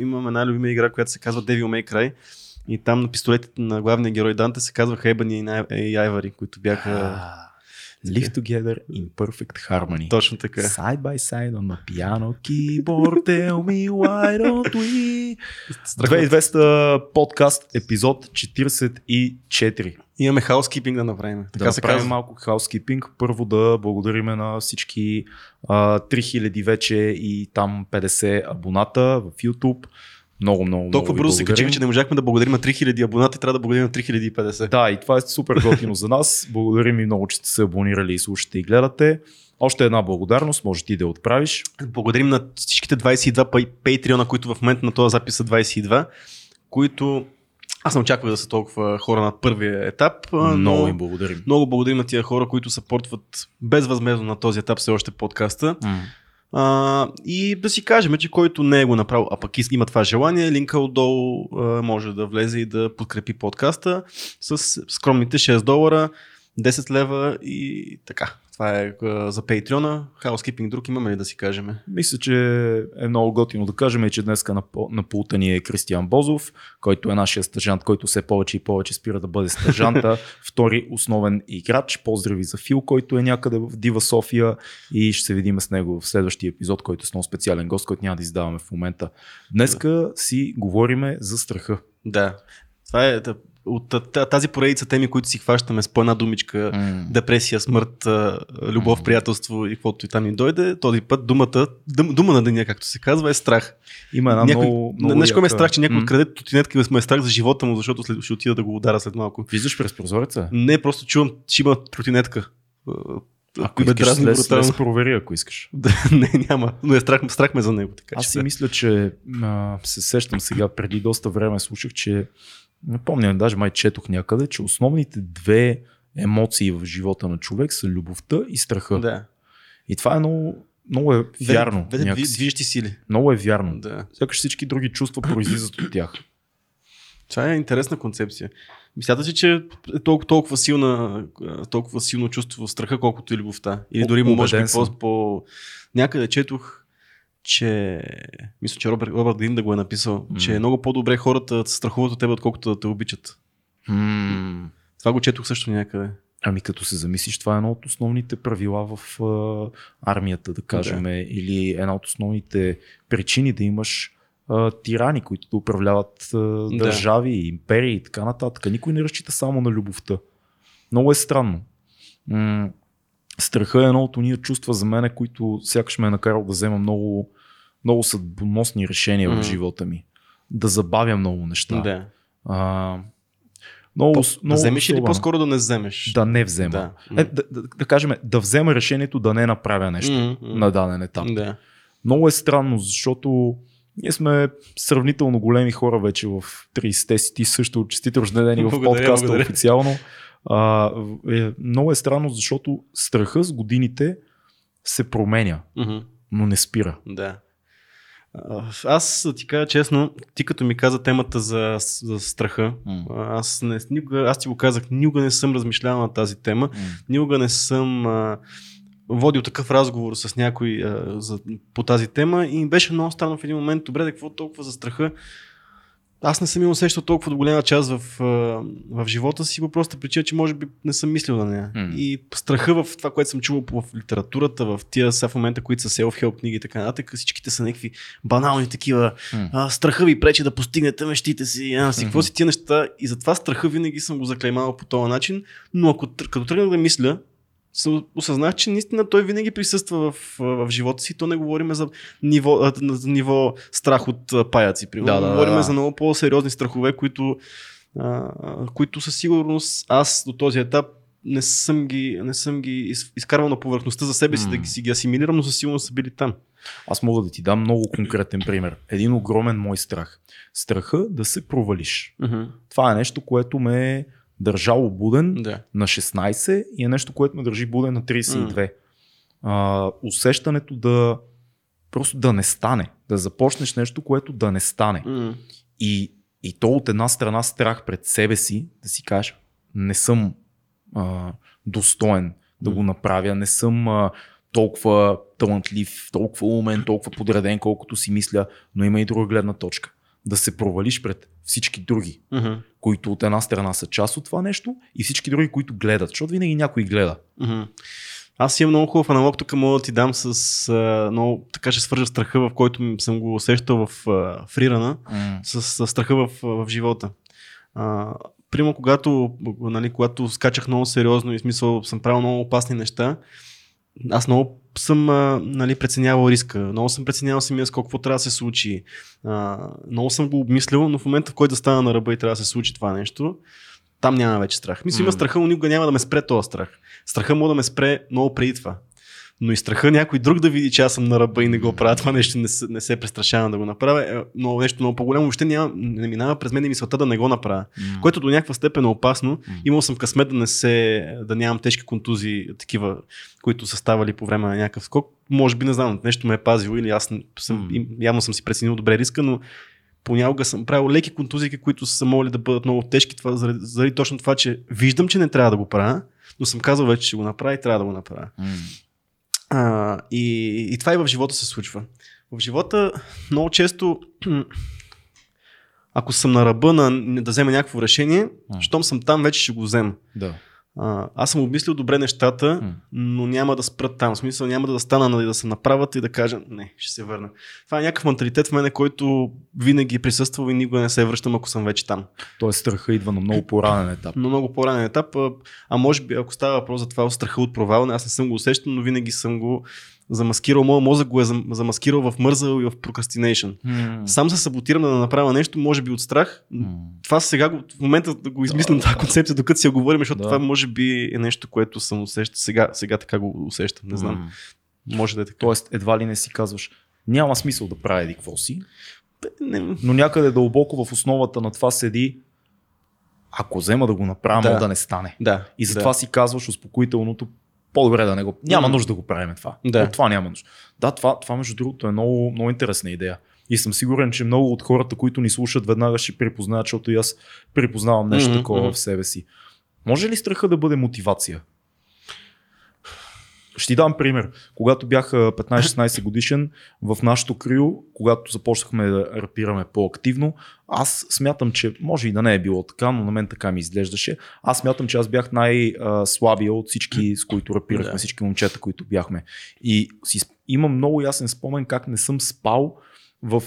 имам една любима игра, която се казва Devil May Cry. И там на пистолетите на главния герой Данте се казваха Ebony and Ivory, които бяха... Live together in perfect harmony. Точно така. Side by side on my piano keyboard, tell me why don't we... 2200 подкаст, епизод 44. Имаме хаускипинг да направим. Така да се правим малко хаускипинг. Първо да благодариме на всички 3000 вече и там 50 абоната в YouTube. Много. Толкова бързо се качихме, че не можахме да благодарим на 3000 абоната и трябва да благодарим на 3050. Да, и това е супер готино за нас. Благодарим ви много, че сте се абонирали и слушате и гледате. Още една благодарност, може ти да я отправиш. Благодарим на всичките 22 Patreon, които в момента на този запис са 22, които... Аз не очаквах да са толкова хора на първия етап. Много им благодарим. Много благодарим на тия хора, които съпортват безвъзмезно на този етап все още подкаста. И да си кажем, че който не е го направил, а пък има това желание, линка отдолу може да влезе и да подкрепи подкаста с скромните $6, 10 лева и така. Това е за Patreon-а. Housekeeping друг имаме ли да си кажем? Мисля, че е много готино да кажем, че днеска на пулта ни е Кристиан Бозов, който е нашия стажант, който все повече и повече спира да бъде стажанта. Втори основен играч. Поздрави за Фил, който е някъде в Дива София, и ще се видим с него в следващия епизод, който е с много специален гост, който няма да издаваме в момента. Днеска си говориме за страха. Да, това е... От тази поредица теми, които си хващаме с по една думичка, депресия, смърт, любов, приятелство и каквото и там ни дойде, този път дума на деня, както се казва, е страх. Има една много нещо, ме е страх, че някой откраде тотинетка и ме е страх за живота му, защото ще отида да го удара след малко. Виждаш през прозореца? Не, просто чувам, че има тротинетка. Ако искаш, след провери, ако искаш. Не, няма, но е страх ме за него. Така, аз си мисля, че се сещам сега, преди доста време слушах, че не помня, даже май четох някъде, че основните две емоции в живота на човек са любовта и страха. Да. И това е много е вярно. Движещи сили. Много е вярно. Да. Сякаш всички други чувства произлизат от тях. Това е интересна концепция. Мислята си, че е толкова силно чувство страха, колкото и любовта. Или дори може би по... Някъде четох, че мисля, че Робърт Грийн да го е написал, че е много по-добре хората се страхуват от теб, отколкото да те обичат. Това го четох също някъде. Ами като се замислиш, това е едно от основните правила в армията, да кажем, или една от основните причини да имаш тирани, които да управляват държави, империи и така нататък. Никой не разчита само на любовта. Много е странно. Страха е едно от уния чувства за мене, които сякаш ме е накарал да взема много, много съдбоносни решения в живота ми. Да забавя много неща. Да. Да вземеш или по-скоро да не вземеш? Да не взема. Да кажем, да взема решението да не направя нещо на даден етап. Да. Много е странно, защото ние сме сравнително големи хора вече в 30-те си. Ти също честит рожден ден в подкаста официално. Много е странно, защото страха с годините се променя, но не спира. Да. Аз ти кажа честно, ти като ми каза темата за страха, аз ти го казах, никога не съм размишлявал на тази тема, никога не съм водил такъв разговор с някой по тази тема и беше много странно в един момент, добре, да какво толкова за страха? Аз не съм имал усещал толкова до голяма част в живота си, по простата причина, че може би не съм мислил на нея. И страха в това, което съм чувал в литературата, в тия в момента, които са self-help книги и така нататък, всичките са някакви банални такива. Страха ви пречи да постигнете мечтите си, какво си тия неща. И затова страха винаги съм го заклеймавал по този начин, но като тръгнах да мисля, осъзнах, че наистина той винаги присъства в живота си. То не говорим за ниво страх от паяци. Говорим за много по-сериозни страхове, които със сигурност аз до този етап не съм ги изкарвал на повърхността за себе си, да си ги асимилирам, но със сигурност са били там. Аз мога да ти дам много конкретен пример. Един огромен мой страх. Страха да се провалиш. Това е нещо, което ме е държало буден на 16 и е нещо, което ме държи буден на 32. Усещането да просто да не стане, да започнеш нещо, което да не стане. И то от една страна страх пред себе си, да си кажеш, не съм достоен да го направя, не съм толкова талантлив, толкова умен, толкова подреден, колкото си мисля, но има и друга гледна точка. Да се провалиш пред всички други, uh-huh. които от една страна са част от това нещо и всички други, които гледат, защото винаги някой гледа. Uh-huh. Аз имам много хубав аналог, тук мога да ти дам с много, така ще свържа страха, в който съм го усещал в фрирана, с страха в живота. Примерно, когато скачах много сериозно и смисъл съм правил много опасни неща, аз много съм преценявал риска, много съм преценявал самия с какво трябва да се случи, много съм го обмислил, но в момента, в който да стана на ръба и трябва да се случи това нещо, там няма вече страх. Мисля, има страха, но никога няма да ме спре този страх. Страха мога да ме спре много преди това. Но и страха някой друг да види, че аз съм на ръба и не го правя това нещо, не се престрашавам да го направя, но нещо много по-голямо въобще не минава през мен и мисълта да не го направя, което до някаква степен е опасно. Имал съм късмет да нямам тежки контузии, такива, които са ставали по време на някакъв скок. Може би не знам, нещо ме е пазило или аз явно съм си преценил добре риска, но понякога съм правил леки контузии, които са могли да бъдат много тежки, това, заради точно това, че виждам, че не трябва да го правя, но съм казал вече, че го направя и трябва да го направя. И това и в живота се случва. В живота много често, ако съм на ръба да взема някакво решение, щом съм там, вече ще го взема. Да. Аз съм обмислил добре нещата, но няма да спрат там. В смисъл, няма да стана да се направят и да кажа, не, ще се върна. Това е някакъв менталитет в мене, който винаги присъства и никога не се връщам, ако съм вече там. Тоест страха идва на много по-ранен етап. На много по-ранен етап, може би, ако става въпрос за това страха от провал, аз не съм го усещал, но винаги съм го замаскирал. Моя мозък го е замаскирал в мързъл и в прокрастинейшн. Сам се саботирам да направя нещо, може би от страх. Това сега в момента да го измислям тази концепция, докато си я говорим, защото това може би е нещо, което съм усещал. Сега така го усещам, не знам. Може да е така. Тоест едва ли не си казваш, няма смисъл да правя еди какво си, но някъде дълбоко в основата на това седи, ако взема да го направя, може да не стане. И затова си казваш успокоителното, по-добре да не го... Няма нужда да го правим това. От това няма нужда. Да, това между другото е много, много интересна идея. И съм сигурен, че много от хората, които ни слушат, веднага ще припознаят, защото и аз припознавам нещо такова в себе си. Може ли страха да бъде мотивация? Ще ти дам пример. Когато бях 15-16 годишен, в нашото крио, когато започнахме да рапираме по-активно, аз смятам, че може и да не е било така, но на мен така ми изглеждаше. Аз смятам, че аз бях най-слабия от всички, с които рапирахме, всички момчета, които бяхме. И имам много ясен спомен как не съм спал в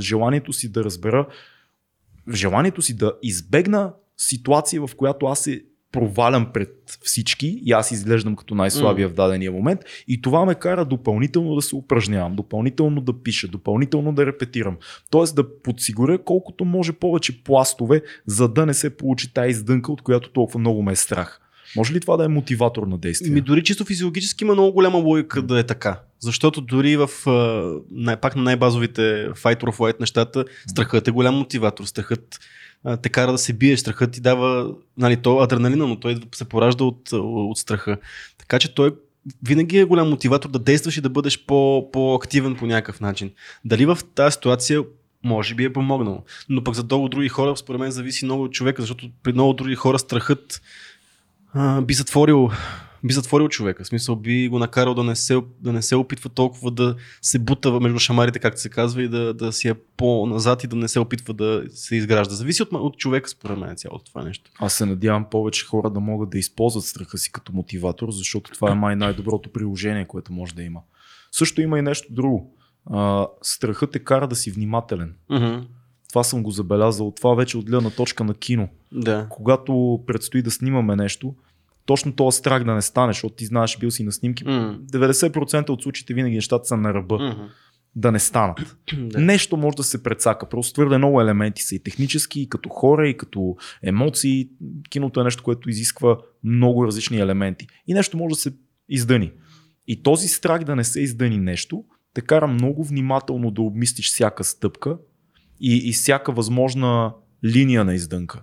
желанието си да разбера, в желанието си да избегна ситуация, в която аз се провалям пред всички и аз изглеждам като най-слабия в дадения момент и това ме кара допълнително да се упражнявам, допълнително да пиша, допълнително да репетирам. Тоест да подсигуря колкото може повече пластове, за да не се получи тая издънка, от която толкова много ме е страх. Може ли това да е мотиватор на действие? Дори чисто физиологически има много голяма логика да е така. Защото дори пак на най-базовите fight or flight нещата, страхът е голям мотиватор. Страхът те кара да се биеш, страхът ти дава то адреналина, но той се поражда от страха. Така че той винаги е голям мотиватор да действаш и да бъдеш по-активен по някакъв начин. Дали в тази ситуация може би е помогнало. Но пък за много други хора, според мен, зависи много от човека, защото при много други хора страхът би затворил човека. В смисъл би го накарал да не се опитва толкова да се бута между шамарите, както се казва, и да си е по-назад и да не се опитва да се изгражда. Зависи от човека, според мен, цялото това нещо. Аз се надявам повече хора да могат да използват страха си като мотиватор, защото това е най-доброто приложение, което може да има. Също има и нещо друго. Страхът те кара да си внимателен. Това съм го забелязал. Това вече от гледна точка на кино. Когато предстои да снимаме нещо, точно този страх да не стане, защото ти знаеш, бил си на снимки, 90% от случаите винаги нещата са на ръба. Да не станат. Нещо може да се прецака, просто твърде много елементи са и технически, и като хора, и като емоции. Киното е нещо, което изисква много различни елементи. И нещо може да се издъни. И този страх да не се издъни нещо, те кара много внимателно да обмислиш всяка стъпка и всяка възможна линия на издънка.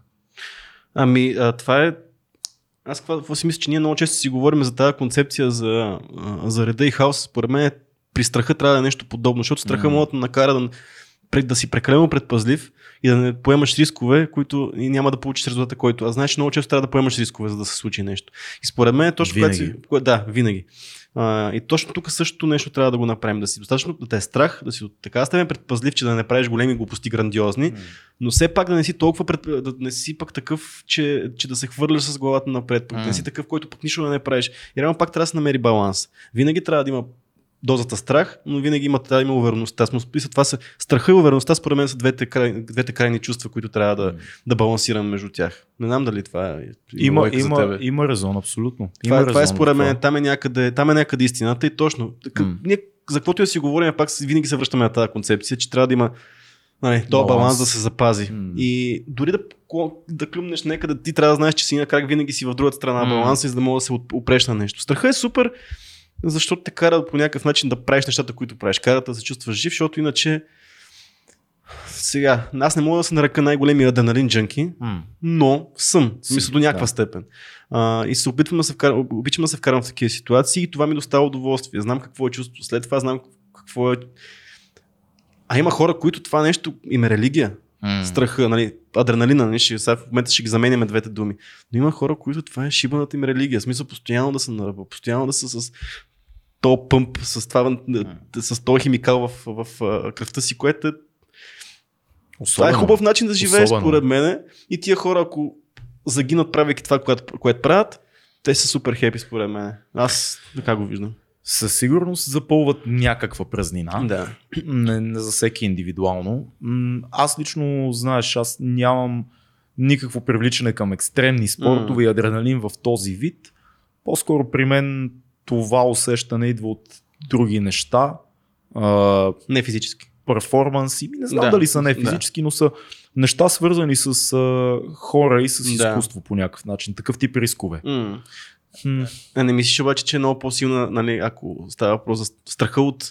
Това е. Аз какво си мисля, че ние много често си говорим за тази концепция за реда и хаос. Според мен при страха трябва да е нещо подобно, защото страха могат да накара да си прекалено предпазлив и да не поемаш рискове, които няма да получиш резултата, който. Аз знаеш, че много често трябва да поемаш рискове, за да се случи нещо. И според мен точно винаги. Да, винаги. И точно тук също нещо трябва да го направим. Да си достатъчно, да те е страх, да си от така степен предпазлив, че да не правиш големи глупости грандиозни, но все пак да не си толкова да не си пак такъв, че да се хвърляш с главата напред, да не си такъв, който пък нищо да не правиш. И реално пак трябва да се намери баланс. Винаги трябва да има дозата страх, но винаги има увереността. Това са страха и увереността, според мен са двете крайни чувства, които трябва да балансирам между тях. Не знам дали това е. Има резон, абсолютно. Това е според мен, там е някъде истината и точно. Ние, за каквото я си говорим, пак винаги се връщаме на тази концепция, че трябва да има този баланс да се запази. И дори да клюмнеш някъде, ти трябва да знаеш, че си на крак винаги си в другата страна баланса, за да мога да се опреш на нещо. Страха е супер, защото те кара по някакъв начин да правиш нещата, които правиш. Кара да се чувстваш жив, защото иначе сега, аз не мога да се нарека най-големия адреналин джънки, но съм, до някаква степен. И се опитвам обичам да се вкарам в такива ситуации и това ми достава удоволствие. Знам какво е чувството. След това знам какво е... А има хора, които това нещо им е религия. Страха, адреналина, в момента ще ги заменяме двете думи. Но има хора, които това е шибаната им религия. В смисъл постоянно да са на ръба, постоянно да са с то пъмп, с този химикал в кръвта си, което е... Особено. Това е хубав начин да живееш, според мене. И тия хора, ако загинат правейки това, което правят, те са супер хепи, според мене. Аз така го виждам. Със сигурност запълват някаква празнина. Да. Не за всеки индивидуално. Аз лично, знаеш, аз нямам никакво привличане към екстремни спортове и адреналин в този вид. По-скоро при мен това усещане идва от други неща. Не физически. Перформанси. Не знам дали са не физически, но са неща свързани с хора и с изкуство по някакъв начин. Такъв тип рискове. Не мислиш обаче, че е много по-силна, ако става въпрос за страха от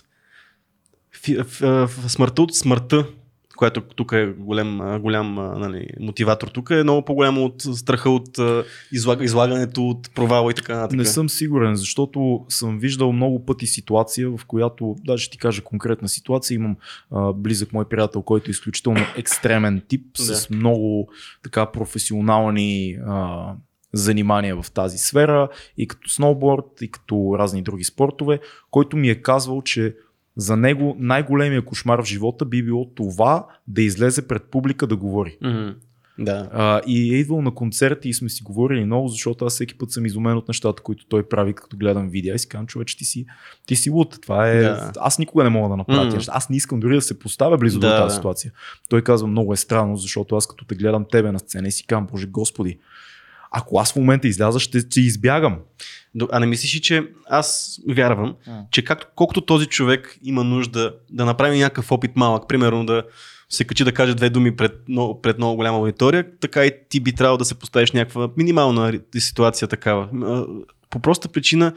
смъртта, която тук е голям мотиватор, тук е много по-голямо от страха от излагането, от провала и така нататък. Не съм сигурен, защото съм виждал много пъти ситуация, в която, даже ще ти кажа конкретна ситуация, имам близък мой приятел, който е изключително екстремен тип, с много така професионални занимания в тази сфера и като сноуборд, и като разни други спортове, който ми е казвал, че за него най-големия кошмар в живота би било това да излезе пред публика да говори. И е идвал на концерти и сме си говорили много, защото аз всеки път съм изумен от нещата, които той прави, като гледам видео и си казвам, човече, ти си луд, това е... Аз никога не мога да направя неща, аз не искам дори да се поставя близо до тази ситуация. Той казва, много е странно, защото аз като те гледам тебе на сцена и си казвам, Боже Господи, ако аз в момента изляза, ще избягам. А не мислиш ли, че аз вярвам, че колкото този човек има нужда да направи някакъв опит малък, примерно да се качи да каже две думи пред много голяма аудитория, така и ти би трябвало да се поставиш някаква минимална ситуация такава. По проста причина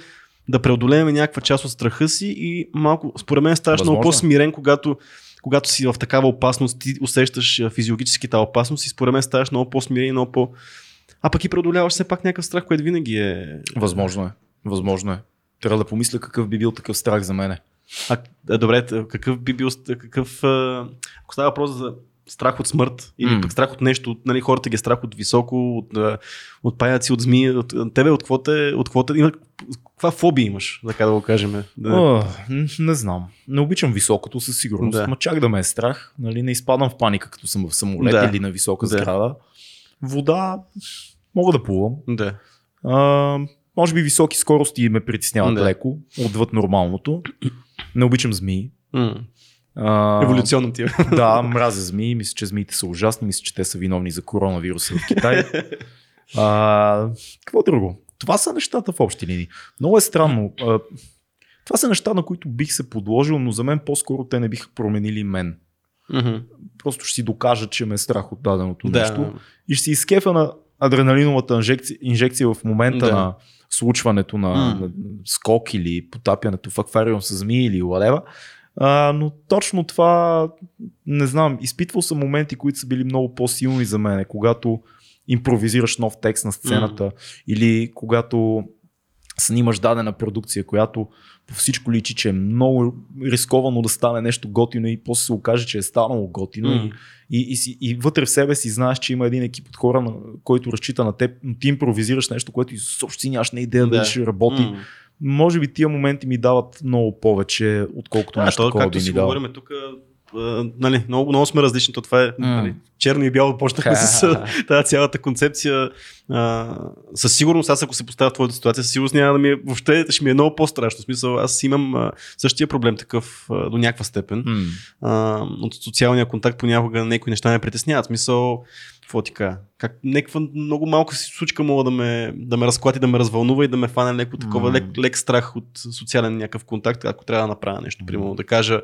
да преодолеем някаква част от страха си и малко, според мен ставаш много по-смирен, когато си в такава опасност, ти усещаш физиологическата опасност и според мен ставаш много по-смирен и много по... А пък и преодоляваш все пак някакъв страх, който винаги е... Възможно е. Трябва да помисля какъв би бил такъв страх за мене. Добре, какъв би бил... Ако става въпрос за страх от смърт или пък страх от нещо, хората ги е страх от високо, от паяци, от змии, от тебе, от какво те... Каква фобия имаш, така да го кажем? Не знам. Не обичам високото със сигурност, ма чак да ме е страх. Не изпадам в паника, като съм в самолет или на висока сграда. Вода, мога да плувам. Да. Може би високи скорости ме притесняват леко, отвъд нормалното. Не обичам змии. Еволюционно ти е. Да, мразя змии. Мисля, че змиите са ужасни. Мисля, че те са виновни за коронавируса в Китай. Какво друго? Това са нещата в общи линии. Много е странно. Това са неща, на които бих се подложил, но за мен по-скоро те не биха променили мен. Просто ще си докажа, че ме е страх от даденото нещо и ще си изкефа на адреналиновата инжекция в момента на случването на скок или потапянето в аквариум с змии или whatever, но точно това не знам, изпитвал съм моменти, които са били много по-силни за мене, когато импровизираш нов текст на сцената или когато снимаш дадена продукция, която по всичко личи, че е много рисковано да стане нещо готино и после се окаже, че е станало готино и вътре в себе си знаеш, че има един екип от хора, който разчита на теб, но ти импровизираш нещо, което изобщо си нямаш на идея дали ще работи. може би тия моменти ми дават много повече, отколкото нещо такова би ми дава. Нали, много, много сме различни, то това е нали, черно и бяло почнахме с тази цялата концепция. Със сигурност, аз ако се поставя в твоята ситуация, със сигурност няма да ми е, въобще ще ми е много по-страшно. В смисъл, аз имам същия проблем такъв до някаква степен. От социалния контакт понякога някои неща ме притесняват. В смисъл, какво ти кажа? Някаква много малка случка мога да ме разклати, да ме развълнува и да ме фане леко такова лек страх от социален някакъв контакт, ако трябва да направя нещо. Примерно да кажа,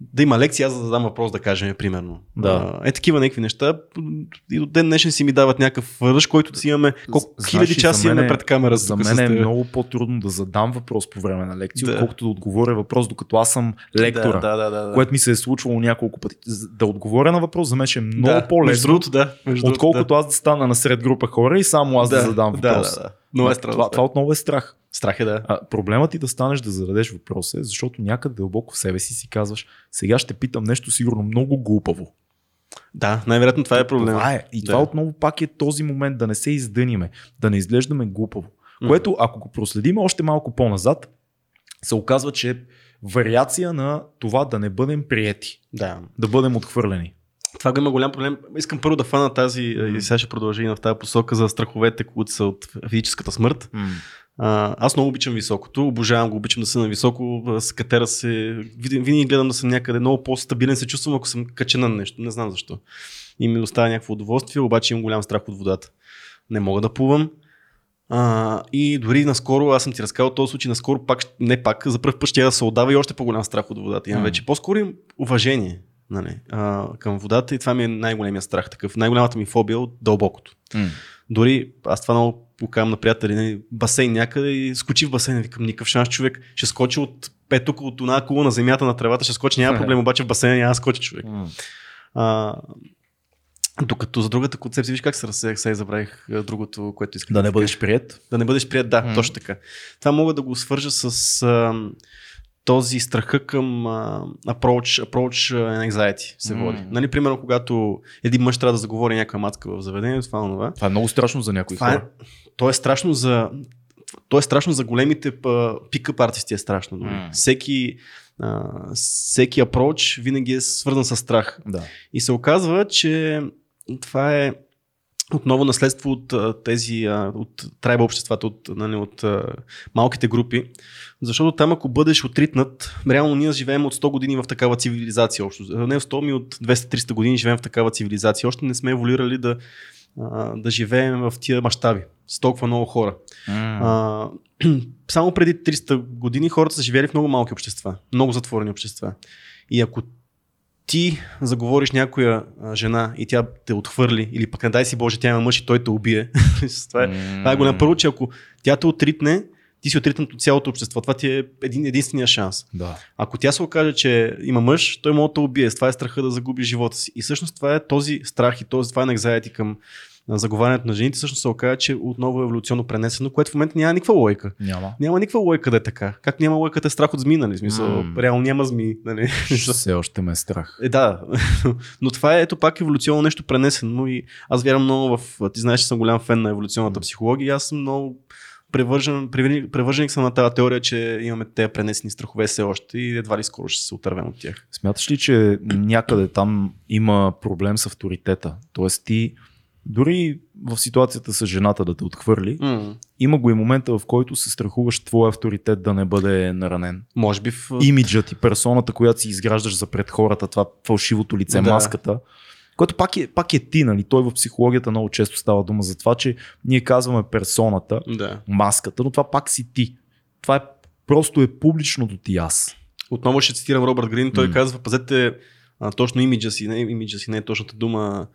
да има лекция, аз да задам въпрос, да кажем, примерно. Да. Такива някакви неща. И до ден днешен си ми дават някакъв ръж, който си имаме колко хиляди часа имаме пред камера. За мен е много по-трудно да задам въпрос по време на лекция, отколкото да отговоря въпрос, докато аз съм лектора. Което ми се е случвало няколко пъти. Да отговоря на въпрос, за мен ще е много по-лесно, отколкото аз да стана насред група хора и само аз да задам въпрос. Но е страх. Това отново е страх. Страх е, да. Проблемът ти да станеш да зададеш въпрос е, защото някъде дълбоко в себе си си казваш, сега ще питам нещо сигурно много глупаво. Да, най-вероятно това е проблема. Това отново пак е този момент да не се издъниме, да не изглеждаме глупаво. Което ако го проследим още малко по-назад, се оказва, че е вариация на това да не бъдем приети, да бъдем отхвърлени. Това има голям проблем. Искам първо да фана тази, и сега ще продължа и в тази посока за страховете, които са от физическата смърт. Аз много обичам високото, обожавам го, обичам да съм на високо, катера се, винаги гледам да съм някъде, много по-стабилен се чувствам, ако съм качен на нещо, не знам защо. И ми доставя някакво удоволствие, обаче имам голям страх от водата. Не мога да плувам. И дори наскоро, аз съм ти разказал този случай, наскоро пак, за пръв път ще я да се отдава и още по-голям страх от водата. Имам вече по-скоро им уважение. Нали, към водата, и това ми е най-големия страх, такъв, най-голямата ми фобия от дълбокото. Дори аз това много покажам на приятели, нали, басейн някъде и скочи в басейна, викам, никакъв шанс, човек ще скочи от петока, от една кула на земята, на тревата ще скочи, няма проблем, обаче в басейна няма да скочи човек. Докато за другата концепция, виж как се разсеях, сега и забравих другото, което искам. Да не бъдеш прият. Да не бъдеш прият, да, точно така. Това мога да го свържа с този страха към approach and anxiety се води. Нали, примерно, когато един мъж трябва да заговори някаква мацка в заведение, това. Това е много страшно за някои хора. То е страшно за. То е страшно за големите пикъп артисти, е страшно. Всеки approach винаги е свързан с страх. И се оказва, че това е отново наследство от тези, от трайба обществата, от малките групи. Защото там, ако бъдеш отритнат, реално ние живеем от 100 години в такава цивилизация. Не от 100, ми от 200-300 години живеем в такава цивилизация. Още не сме еволюирали да живеем в тия мащаби с толкова много хора. Само преди 300 години хората са живели в много малки общества, много затворени общества. И ако ти заговориш някоя жена и тя те отхвърли, или пък не дай си Боже, тя има мъж и той те убие. Това е голям първо, че ако тя те отритне, ти си отритнат от цялото общество. Това ти е единствения шанс. Ако тя се окаже, че има мъж, той може да те убие. Това е страха да загуби живота си. И всъщност това е този страх и това е anxiety към заговарянето на жените, всъщност се окаже, че отново е еволюционно пренесено, което в момента няма никаква лойка. Няма никаква лойка да е така. Как няма лойка да е страх от змии, нали? Смисъл, реално няма змии, нали? Все още ме е страх. Но това е ето пак еволюционно нещо пренесено и аз вярвам много в... Ти знаеш, че съм голям фен на еволюционната психология и аз съм много превърженик съм на тази теория, че имаме тези пренесени страхове все още и едва ли скоро ще се отървем от тях. Смяташ ли, че някъде там има проблем с авторитета? Тоест ти дори в ситуацията с жената да те отхвърли, има го и момента, в който се страхуваш твой авторитет да не бъде наранен. Може би имиджът и персоната, която си изграждаш за пред хората, това фалшивото лице, маската, което пак е ти, нали? Той в психологията много често става дума за това, че ние казваме персоната, маската, но това пак си ти. Това просто е публичното ти аз. Отново ще цитирам Робърт Грийн, той казва, пазете точно имиджа си, не е точната дума,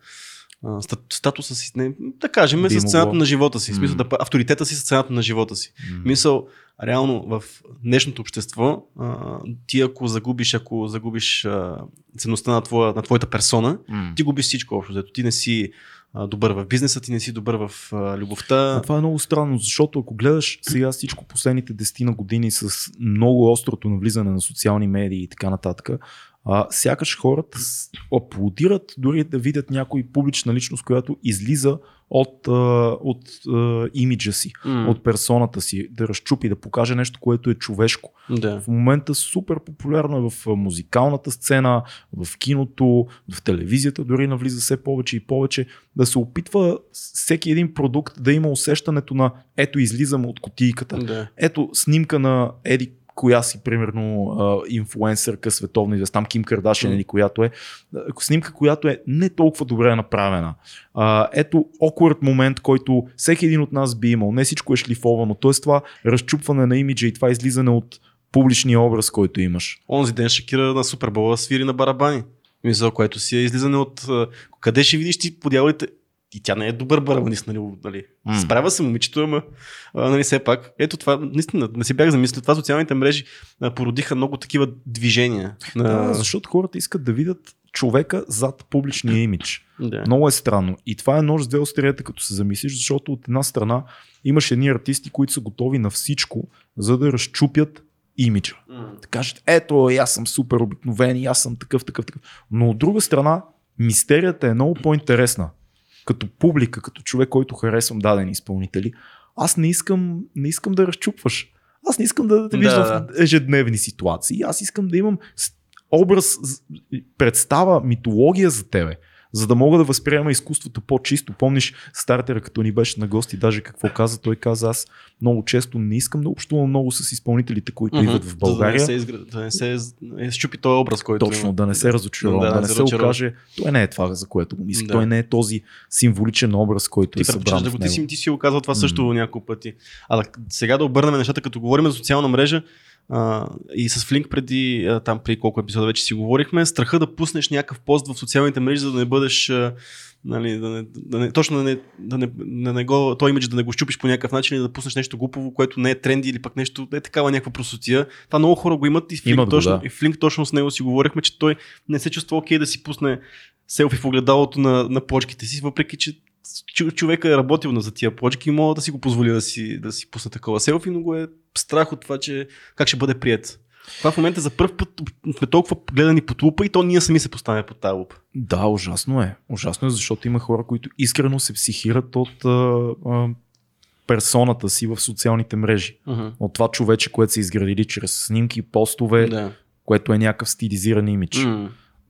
статуса си, не, да кажем, с цената на живота си. Смисъл, да, авторитета си с цената на живота си. Мисъл, реално в днешното общество, ти ако загубиш ценността на твоята персона, ти губиш всичко общо. Зато ти не си добър в бизнеса, ти не си добър в любовта. Това е много странно, защото ако гледаш сега всичко последните 10 години с много острото навлизане на социални медии и така нататък, Сякаш хората аплодират, дори да видят някой публична личност, която излиза от имиджа си, от персоната си, да разчупи, да покаже нещо, което е човешко. Да. В момента супер популярно е в музикалната сцена, в киното, в телевизията, дори навлиза все повече и повече, да се опитва всеки един продукт да има усещането на ето излизам от кутийката, да. Ето снимка на еди коя си, примерно, инфлуенсърка, световно известна, там Ким Кардашян или която е, снимка, която е не толкова добре направена. Ето awkward момент, който всеки един от нас би имал, не всичко е шлифовано, т.е. това разчупване на имиджа и това излизане от публичния образ, който имаш. Онзи ден Шакира на Супербола свири на барабани, мисъл, което си е излизане от... Къде ще видиш ти подявалите? И тя не е добър барабанист, нали. Справя се момичето, ама нали, все пак. Ето това, наистина, не си бях замислил, това социалните мрежи породиха много такива движения. Защото хората искат да видят човека зад публичния имидж. Да. Много е странно. И това е нож с две остриета, като се замислиш, защото от една страна имаш едни артисти, които са готови на всичко, за да разчупят имиджа. Да кажат, ето, аз съм супер обикновен, аз съм такъв. Но от друга страна, мистерията е много по-интересна. Като публика, като човек, който харесвам дадени изпълнители, аз не искам да разчупваш. Аз не искам да те виждам в ежедневни ситуации. Аз искам да имам образ, представа, митология за тебе, за да мога да възприема изкуството по-чисто. Помниш стартера, като ни беше на гости, даже какво каза, той каза, аз много често не искам да общувам много с изпълнителите, които идват в България. Да не се счупи този образ, който... Точно, да не се разочарова, да не се окаже, той не е това, за което го мисля, той не е този символичен образ, който е събран в него. Ти си го казал това също няколко пъти. А сега да обърнем нещата, като говорим за социална мрежа, и с Флинк преди, там при колко епизода вече си говорихме, страха да пуснеш някакъв пост в социалните мрежи, за да не бъдеш, нали, да не той имидж да не го щупиш по някакъв начин и да пуснеш нещо глупово, което не е тренди или пък нещо, не е такава някаква просотия. Това много хора го имат и Флинк точно с него си говорихме, че той не се чувства окей да си пусне селфи в огледалото на плочките си, въпреки че човека е работил за тия плочки и мога да си го позволи да си пусне такова селфи, но го е страх от това, че как ще бъде прият. Това в момента за първ път сме толкова гледани под лупа и то ние сами се поставяме под тази лупа. Да, ужасно е. Ужасно е, защото има хора, които искрено се психират от персоната си в социалните мрежи. От това човече, което са изградили чрез снимки, постове, което е някакъв стилизиран имидж.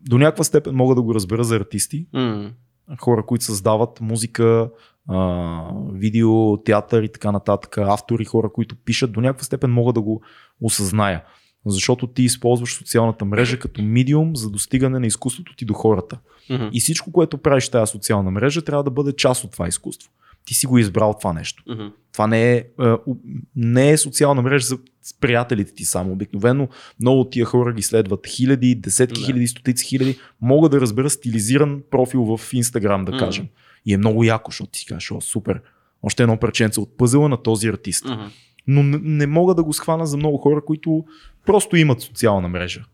До някаква степен мога да го разбера за артисти. Хора, които създават музика, видео, театър и така нататък, автори, хора, които пишат, до някаква степен мога да го осъзная. Защото ти използваш социалната мрежа като медиум за достигане на изкуството ти до хората. И всичко, което правиш в тази социална мрежа, трябва да бъде част от това изкуство. Ти си го избрал това нещо. Това не е социална мрежа за приятелите ти само. Обикновено много от тия хора ги следват хиляди, десетки хиляди, стотици хиляди. Мога да разбера стилизиран профил в Инстаграм, да кажем. И е много яко, защото ти кажеш, супер, още едно парченце от пъзела на този артист. Но не мога да го схвана за много хора, които просто имат социална мрежа.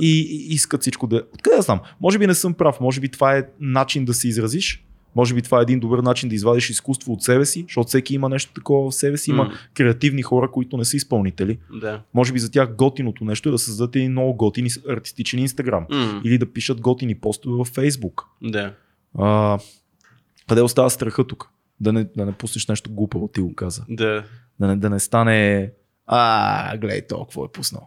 И искат всичко да... Откъде да знам? Може би не съм прав, може би това е начин да се изразиш. Може би това е един добър начин да извадиш изкуство от себе си, защото всеки има нещо такова в себе си, има креативни хора, които не са изпълнители. Може би за тях готиното нещо е да създадат един много готин артистичен Инстаграм или да пишат готини постове във Фейсбук. Къде остава страха тук? Да не пуснеш нещо глупаво, ти го каза. Да не стане гледай то, какво е пуснал.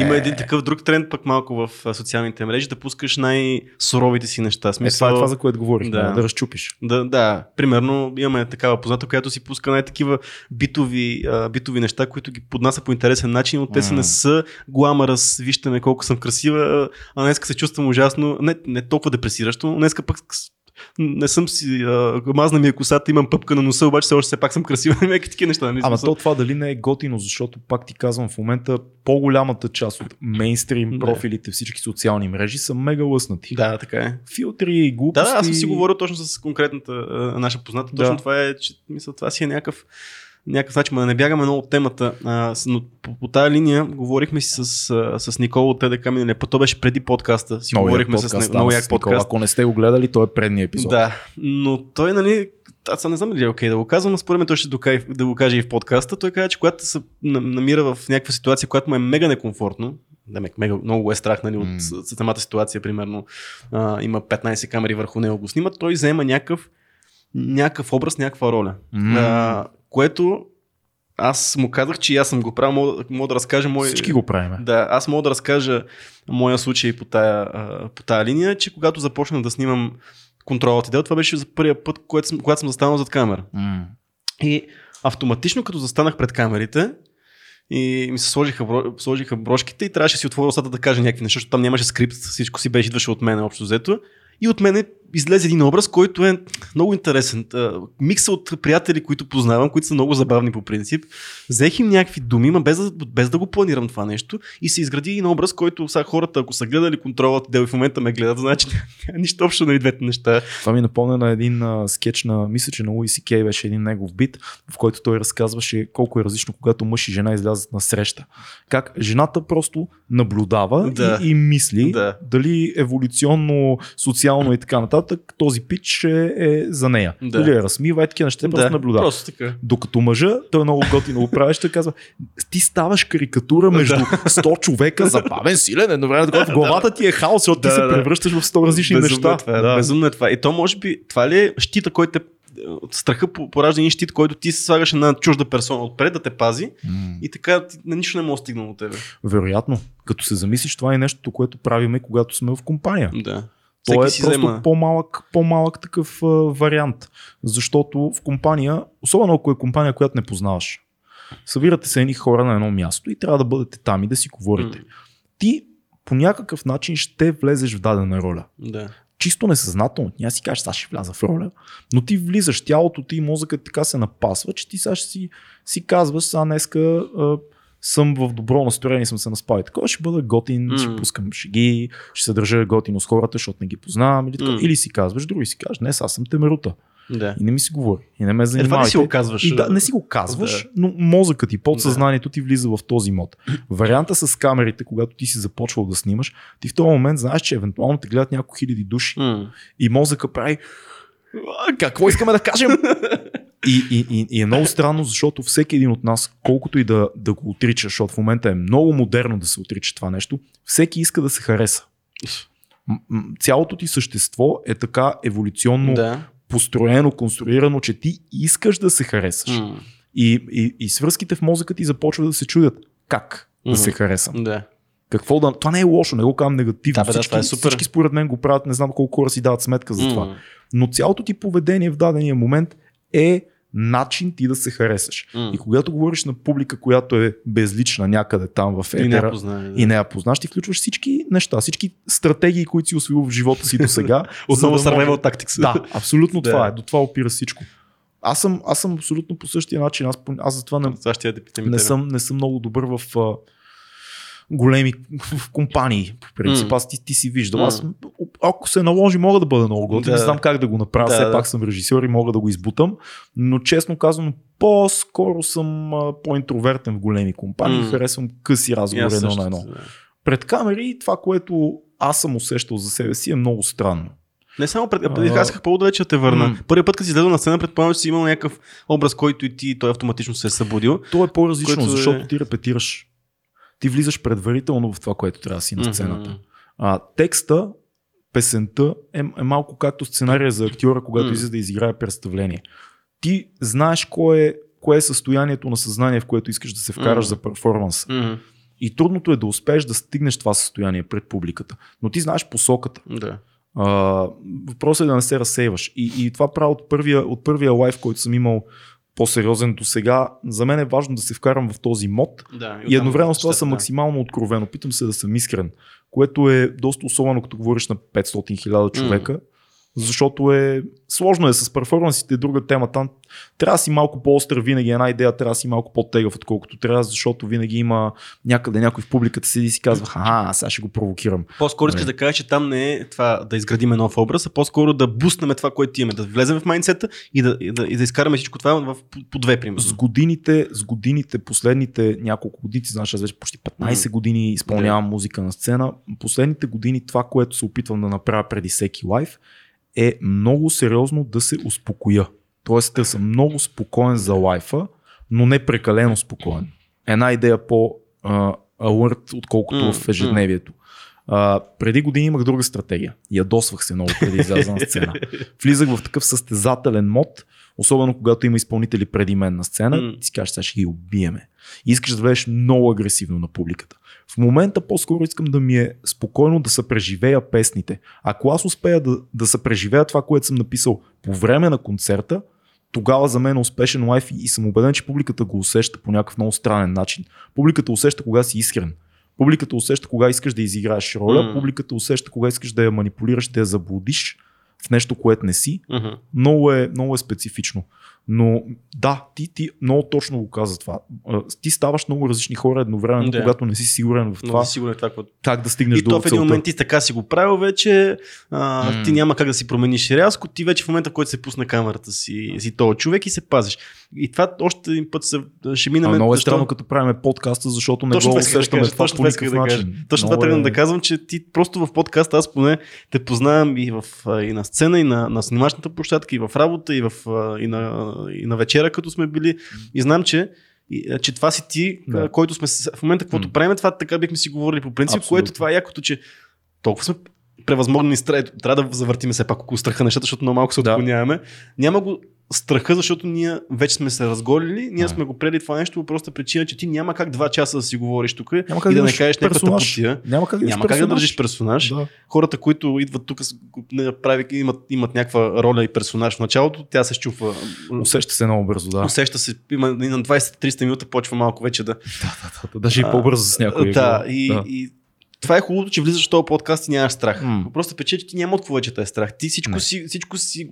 Има един такъв друг тренд пък малко в социалните мрежи, да пускаш най-суровите си неща. Смисъл... Това е за което говорих, да разчупиш. Примерно имаме такава позната, която си пуска най-такива битови неща, които ги поднася по интересен начин, но те са не са гламъръс, вижте ме колко съм красива, а днеска се чувствам ужасно, не толкова депресиращо, но днеска пък не съм си, мазна ми е косата, имам пъпка на носа, обаче все пак съм красива, и някакви такива неща. Ама то това дали не е готино, защото пак ти казвам, в момента по-голямата част от мейнстрим профилите, всички социални мрежи са мега лъснати. Да, така е. Филтри и глупости. Аз съм си говорил точно с конкретната наша позната, точно това е, че мисля, това си е някакъв начин, да не бягаме много от темата, но по тая линия говорихме си с Никола от Теда Къмне, то беше преди подкаста, си новия говорихме подкаст, с много як подкаст. Ако не сте го гледали, той е предния епизод. Но той, нали, аз не знам дали е окей да го казвам, но според мен той ще да го каже и в подкаста. Той каза, че когато се намира в някаква ситуация, която му е мега некомфортно, много е страх, нали, от самата ситуация, примерно има 15 камери върху него го снимат, той заема някакъв образ, някаква роля. Което аз му казах, че аз съм го правил, мога да разкажа мой... Всички го правим. Да, аз мога да разкажа моя случай по тая линия, че когато започнах да снимам контролът идея, това беше за първия път, когато съм застанал зад камера. И автоматично, като застанах пред камерите, и ми се сложиха брошките и трябваше да си отворя устата да кажа някакви неща, защото там нямаше скрипт, всичко си беше идваше от мен общо взето. И от мен излезе един образ, който е много интересен. Микса от приятели, които познавам, които са много забавни по принцип. Взех им някакви думи, ма без да го планирам това нещо, и се изгради един образ, който сега хората, ако са гледали контролът, дел в момента ме гледат, значи нищо общо на двете неща. Това ми напомня на един скетч на, мисля, че на Уиси Кей беше един негов бит, в който той разказваше колко е различно, когато мъж и жена излязат на среща. Как жената просто наблюдава и мисли дали еволюционно, социално и така нататък, този пич е за нея. Дали я размива и такива неща, просто наблюдава. Просто така. Докато мъжа, той е много готино го правиш, той казва, ти ставаш карикатура между 100 човека, забавен, силен, едновременно, когато главата ти е хаос, защото ти се превръщаш в 100 различни неща. Безумно е това. И то може би, това ли е щита, който страха поражда един щит, който ти се слагаш на чужда персона отпред да те пази и така на нищо не може стигнало от тебе. Вероятно. Като се замислиш, това е нещото, което правиме, когато сме в компания. Да. Той е просто по-малък такъв вариант, защото в компания, особено ако е компания, която не познаваш, събирате се едни хора на едно място и трябва да бъдете там и да си говорите. Ти по някакъв начин ще влезеш в дадена роля. Да. Чисто несъзнателно, няма си кажеш, сега ще вляза в роля, но ти влизаш, тялото ти и мозъкът така се напасва, че ти сега си казваш, сега днеска... съм в добро настроение, съм се наспал и такова, ще бъда готин, ще пускам шеги, ще се държа готино с хората, защото не ги познавам или така. Или си казваш, други си кажеш, днес аз съм темерута. Да. И не ми си говори, и не ме занимавайте. Това не си го казваш. И да, не си го казваш, но мозъкът и подсъзнанието ти влиза в този мод. Варианта с камерите, когато ти си започвал да снимаш, ти в този момент знаеш, че евентуално те гледат няколко хиляди души и мозъка прави, какво искаме да кажем? И е много странно, защото всеки един от нас, колкото и да го отрича, защото в момента е много модерно да се отрича това нещо, всеки иска да се хареса. Цялото ти същество е така еволюционно построено, конструирано, че ти искаш да се харесаш. И свръзките в мозъка ти започват да се чудят как да се харесам. Да. Какво да... Това не е лошо, не го казвам негативно. Всички според мен го правят, не знам колко хора си дават сметка за това. Но цялото ти поведение в дадения момент е начин ти да се харесаш. И когато говориш на публика, която е безлична някъде там в етера и не я познаш, ти включваш всички неща, всички стратегии, които си усвоил в живота си до сега. Отново survival tactics. Да, абсолютно това е. До това опира всичко. Аз съм абсолютно по същия начин. Аз затова не съм много добър в големи в компании, по принцип. Аз ти си виждал. Аз, ако се наложи, мога да бъда много готин. Не знам как да го направя. Все пак съм режисьор и мога да го избутам. Но честно казано, по-скоро съм по-интровертен в големи компании. Харесвам къси разговори едно на едно. Пред камери това, което аз съм усещал за себе си, е много странно. Не само исках по-удове, че те върна. Първият път, като си излезъл на сцена, предполагам, че си имал някакъв образ, който и ти той автоматично се е събудил. То е по-различно, защото ти репетираш. Ти влизаш предварително в това, което трябва да си на сцената. Текста, песента е малко както сценария за актьора, когато излиза да изиграе представление. Ти знаеш кое е състоянието на съзнание, в което искаш да се вкараш за перформанс. И трудното е да успееш да стигнеш това състояние пред публиката. Но ти знаеш посоката. Да. Въпросът е да не се разсейваш. И това правя от първия лайв, който съм имал по-сериозен до сега. За мен е важно да се вкарам в този мод и едновременно с това съм максимално откровен. Опитам се да съм искрен, което е доста особено, като говориш на 500 000 човека, защото е сложно е с перформансите, друга тема там. Трябва да си малко по-остър винаги, една идея трябва да си малко по-тегав, отколкото трябва, защото винаги има някъде някой в публиката седи и си казва, сега ще го провокирам. По-скоро искаш да кажеш, че там не е това да изградим нов образ, а по-скоро да буснем това, което имаме, да влезем в майндсета и да изкараме всичко това по две примера. С годините, последните няколко години, знаеш, аз вече почти 15 години изпълнявам музика на сцена. Последните години това, което се опитвам да направя преди всеки лайв, е много сериозно да се успокоя. Тоест да съм много спокоен за лайфа, но не прекалено спокоен. Една идея по алърт, отколкото в ежедневието. Преди години имах друга стратегия. Ядосвах се много преди изляза на сцена. Влизах в такъв състезателен мод, особено когато има изпълнители преди мен на сцена, ти си кажеш, сега ще ги убиеме. И искаш да бъдеш много агресивно на публиката. В момента по-скоро искам да ми е спокойно да се преживея песните. Ако аз успея да се преживея това, което съм написал по време на концерта, тогава за мен е успешен лайф и съм убеден, че публиката го усеща по някакъв много странен начин. Публиката усеща кога си искрен. Публиката усеща кога искаш да изиграеш роля, публиката усеща кога искаш да я манипулираш, да я заблудиш в нещо, което не си. Много е специфично. Но да, ти много точно го каза това. Ти ставаш много различни хора едновременно, когато не си сигурен в това, как да стигнеш до целта. И то в един момент ти така си го правил вече, ти няма как да си промениш рязко, ти вече в момента, в който се пусна камерата си този човек и се пазиш. И това още един път ще минаме... Много е странно като правим подкаста, защото не го усещаме това по никакъв начин. Точно това трябва да казвам, че ти просто в подкаста, аз поне те познавам и на сцена, и на снимачната площадка, и в работа, и на вечера, като сме били. И знам, че това си ти, който сме в момента, когато правим това, така бихме си говорили по принцип. Абсолютно. Което това е якото, че толкова сме превъзмогнени страх. Трябва да завъртиме все пак около страха нещата, защото много малко се отклоняваме. Няма го страха, защото ние вече сме се разголили, ние сме го прели това нещо, просто причина, че ти няма как 2 часа да си говориш тук и да не кажеш някаква тъпотия. Няма как да държиш персонаж. Да. Хората, които идват тук, имат някаква роля и персонаж в началото, тя се счупва. Усеща се много бързо, да. Усеща се, има на 20-30 минута почва малко вече да. Да, даже и по-бързо с някой. Това е хубавото, че влизаш в този подкаст и нямаш страх. Просто пече, че ти няма от какво вече тази страх. Ти всичко си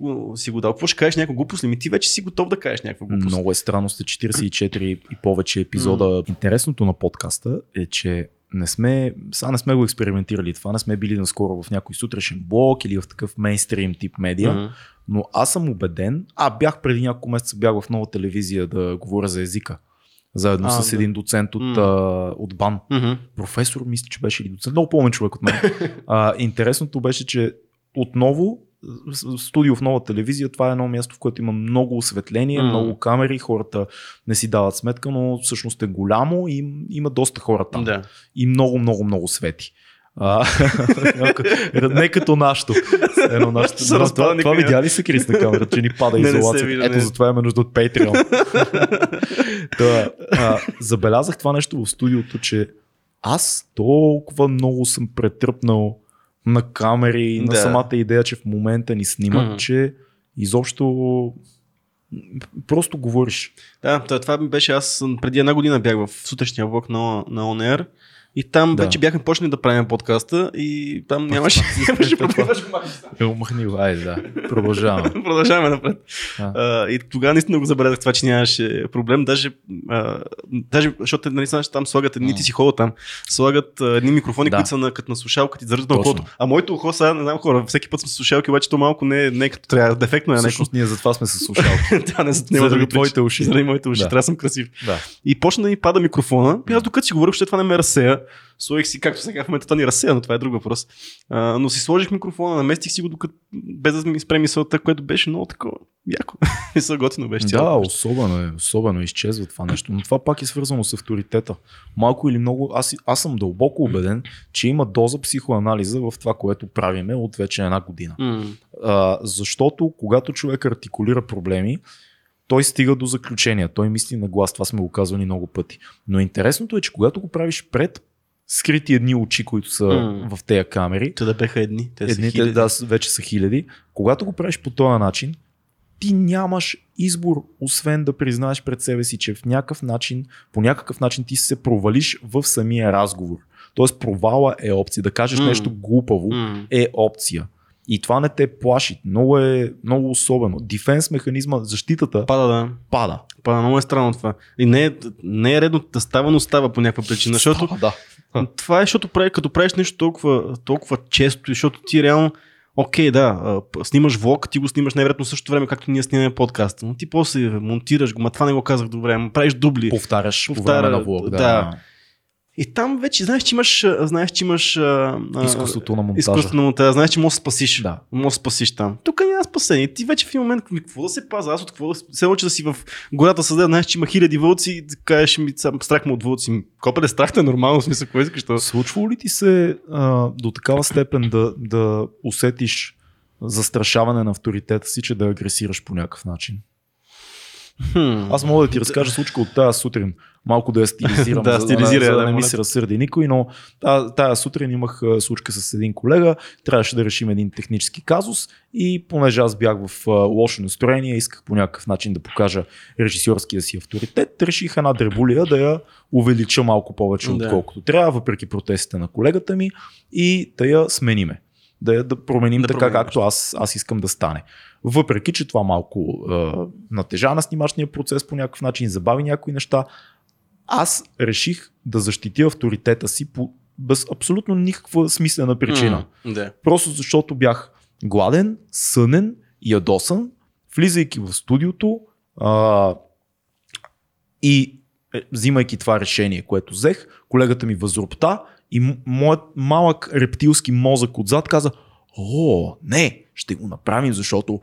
го дал. Какво ще кажеш някаква глупост ли? Ти вече си готов да кажеш някаква глупост. Много е странно, сте 44 и повече епизода. Интересното на подкаста е, че не сме го експериментирали това, не сме били наскоро в някой сутрешен блог или в такъв мейнстрим тип медиа, но аз съм убеден, бях преди няколко месеца в Нова телевизия да говоря за езика. Заедно с един доцент от БАН. Професор, мисля, че беше или доцент. Много по-умен човек от мен. Интересното беше, че отново студио в Нова телевизия, това е едно място, в което има много осветление, много камери, хората не си дават сметка, но всъщност е голямо и има доста хора там. Да. И много, много, много свети. Не като нашото. Това видя ли се Крис на камера, че ни пада изолацията? Ето затова имаме нужда от Patreon. Забелязах това нещо в студиото, че аз толкова много съм претръпнал на камери, на самата идея, че в момента ни снимат, че изобщо просто говориш. Да, това беше, аз преди 1 година бях в сутрешния блок на On Air. И там вече бяхме почнали да правим подкаста и там нямаше проблем. Продължаваме напред. И тогава наистина го забелязах това, че нямаше проблем. Даже защото там слагат едни ти си хода там. Слагат едни микрофони, които са като на слушалка и зареждат на ухото. А моето ухо сега, не знам хора, всеки път сме с слушалки, обаче то малко не е като трябва. Дефектно е нещо. Всъщност ние затова сме с слушалки. Заради твоите уши. Заради моите уши. Трябва да съм красив. И почна да ми пада микрофона. И аз докато си говорих, че това не ме разсея. Слоих си, както сега в момента това ни разсея, но това е друг въпрос. Но си сложих микрофона, наместих си го, докато без да ми спре мисълта, което беше много такова яко. Мисля, готино беше. Да, особено изчезва това нещо. Но това пак е свързано с авторитета. Малко или много, аз съм дълбоко убеден, че има доза психоанализа в това, което правиме от вече 1 година. Защото когато човек артикулира проблеми, той стига до заключения, той мисли на глас, това сме го казвали много пъти. Но интересното е, че когато го правиш пред скрити едни очи, които са в тези камери. Те да беха едни, те са хиляди. Да, вече са хиляди. Когато го правиш по този начин, ти нямаш избор, освен да признаеш пред себе си, че по някакъв начин ти се провалиш в самия разговор. Тоест провала е опция, да кажеш нещо глупаво е опция. И това не те плаши. Много особено. Дефенс механизма, защитата пада. Пада, много е странно това. И не е редно да става, но става по някаква причина. Това е, защото като правиш нещо толкова често, защото ти реално снимаш влог, ти го снимаш най-вероятно същото време, както ние снимаме подкаста, но ти после монтираш го, това не го казах добре, правиш дубли. Повтаряш по време на влог. И там вече знаеш, че имаш, изкуството на монтажа. Знаеш, че можеш да спасиш. Да. Можеш да спасиш там. Тук няма спасение. Ти вече в един момент, какво да се паза, аз от какво да се науча да си в гората съдя, знаеш, че има хиляди вълци, кажеш ми, страх му от вълци. Копеле, страх е нормално, в смисъл, кой искаш това. Случва ли ти се до такава степен да усетиш застрашаване на авторитета си, че да агресираш по някакъв начин? Аз мога да ти разкажа случка от тази сутрин. Малко да я стилизирам, да не ми се разсърди никой, но тази сутрин имах случка с един колега, трябваше да решим един технически казус и понеже аз бях в лошо настроение, исках по някакъв начин да покажа режисьорския си авторитет, реших една дребулия да я увелича малко повече, отколкото трябва, въпреки протестите на колегата ми и да я смениме. Да променим както аз искам да стане. Въпреки, че това малко натежа на снимачния процес по някакъв начин, забави някои неща, аз реших да защитя авторитета си по без абсолютно никаква смислена причина. Просто защото бях гладен, сънен, ядосан, влизайки в студиото и взимайки това решение, което взех, колегата ми възропта и моят малък рептилски мозък отзад каза: "О, не, ще го направим, защото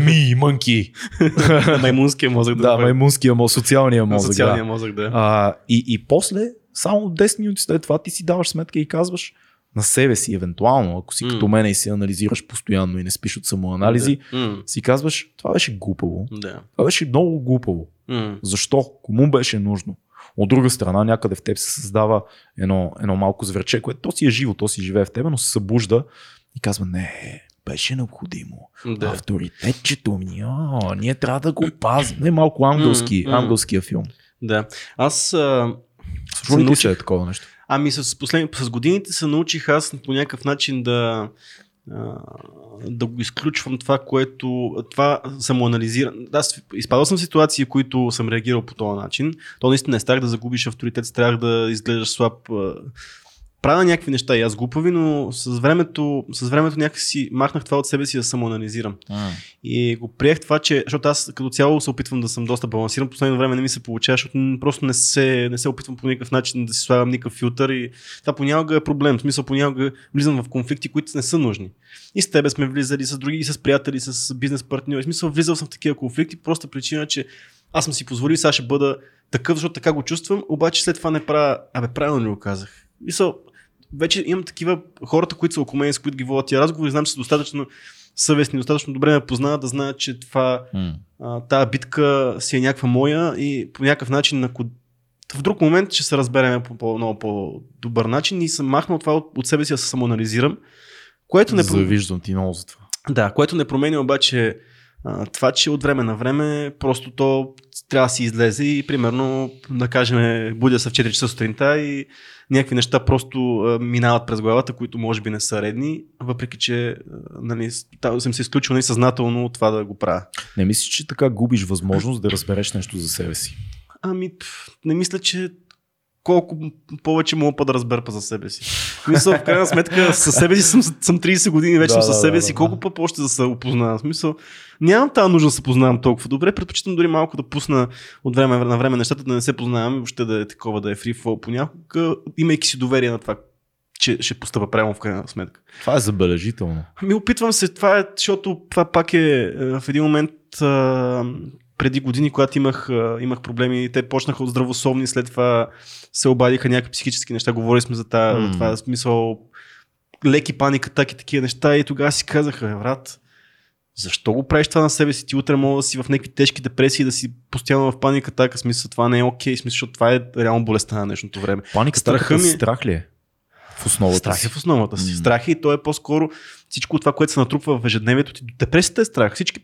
ми, мънки." Маймунския мозък. Да, маймунския мозък, социалния мозък. Социалния мозък, да. И после, само 10 минути след това, ти си даваш сметка и казваш на себе си, евентуално, ако си като мен и си анализираш постоянно и не спиш от самоанализи, си казваш, това беше глупаво. Да. Това беше много глупаво. Защо? Кому беше нужно? От друга страна, някъде в теб се създава едно малко зверче, което то си е живо, то си живее в тебе, но се събужда и казва: "Не, беше необходимо. Да. Авторитетчето ми, ние трябва да го пазим." Не, малко ангелския филм. Да. Аз случва ли ти се е такова нещо? Ами с годините се научих аз по някакъв начин да го изключвам това, което самоанализирам. Аз изпадал съм в ситуации, в които съм реагирал по този начин. То наистина е страх да загубиш авторитет, страх да изглеждаш слаб. Правя някакви неща и аз глупави, но с времето някакси махнах това от себе си да самоанализирам. И го приех това, че защото аз като цяло се опитвам да съм доста балансиран, последно време не ми се получава, защото просто не се опитвам по никакъв начин да си слагам никакъв филтър и това понякога е проблем. В смисъл, понякога влизам в конфликти, които не са нужни. И с тебе сме влизали, с други, и с приятели, с бизнес партньори. В смисъл, влизал съм в такива конфликти, просто причина, че аз съм си позволил, сега ще бъда такъв, защото така го чувствам, обаче след това не правя. Абе, правилно ли го казах? Вече имам такива хората, които са около мен, с които ги водят тия разговори, знам, че са достатъчно съвестни, достатъчно добре ме познават, да знаят, че тая битка си е някаква моя и по някакъв начин, ако в друг момент ще се разберем по много по-добър начин и съм махнал това от себе си да се самоанализирам. Завиждам ти много за това. Да, което не променя обаче това, че от време на време просто то трябва да си излезе и примерно, да кажем, будя се в 4 часа сутринта и някакви неща просто минават през главата, които може би не са редни, въпреки че съм се изключил несъзнателно от това да го правя. Не мислиш, че така губиш възможност да разбереш нещо за себе си? Ами, не мисля, че колко повече мога да разберпа за себе си. Мисля, в крайна сметка, със себе си съм 30 години, вече съм със себе си, колко пък още да се опознавам. В смисъл, нямам тази нужда да се познавам толкова добре, предпочитам дори малко да пусна от време на време нещата, да не се познавам и въобще да е такова, да е фрифол понякога, имайки си доверие на това, че ще постъпа правилно в крайна сметка. Това е забележително. Ами опитвам се, това е, защото това пак е в един момент. Преди години, когато имах проблеми, те почнаха от здравословни, след това се обадиха някакви психически неща, говорили сме за това смисъл, леки паникатаки, такива неща и тогава си казаха: "Брат, защо го правиш това на себе си? Ти утре мога да си в някакви тежки депресии, да си постоянно в паникатака, смисъл това не е окей, смисъл това е реално болестта на днешното време." Паникатака е страх ли е? Страх е в основата си. Страх е и то е по-скоро всичко това, което се натрупва в ежедневието ти. Депресията е страх. Всички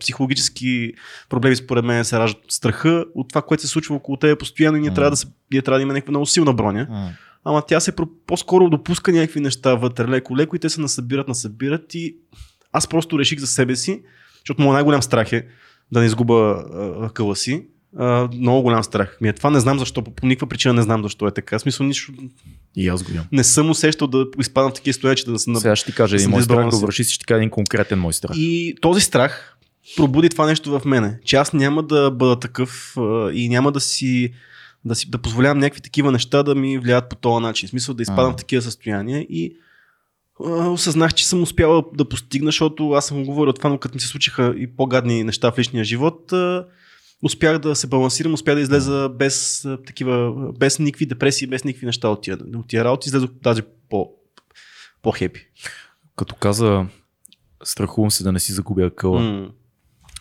психологически проблеми според мен се раждат от страха, от това, което се случва около тебе постоянно и ние трябва да има някаква много силна броня. Ама тя се по-скоро допуска някакви неща вътре леко и те се насъбират и аз просто реших за себе си, защото моят най-голям страх е да не изгуба къла си. Много голям страх. Това не знам защо, по никаква причина не знам защо е така. Смисъл нищо. И аз го имам. Не съм усещал да изпадам в такива стоячи, да се направя. Сега ще ти кажа един мой страх, довърши си, ще ти кажа един конкретен мой страх. И този страх пробуди това нещо в мене, че аз няма да бъда такъв и няма да си да позволявам някакви такива неща да ми влияят по този начин. В смисъл да изпадам в такива състояния и осъзнах, че съм успяла да постигна, защото аз съм говорил това, но като ми се случиха и по-гадни неща в личния живот, успях да се балансирам, успях да излеза без такива, без никакви депресии, без никакви неща от тия работи, излезох тази по-хепи. Като каза, страхувам се да не си загубя къла.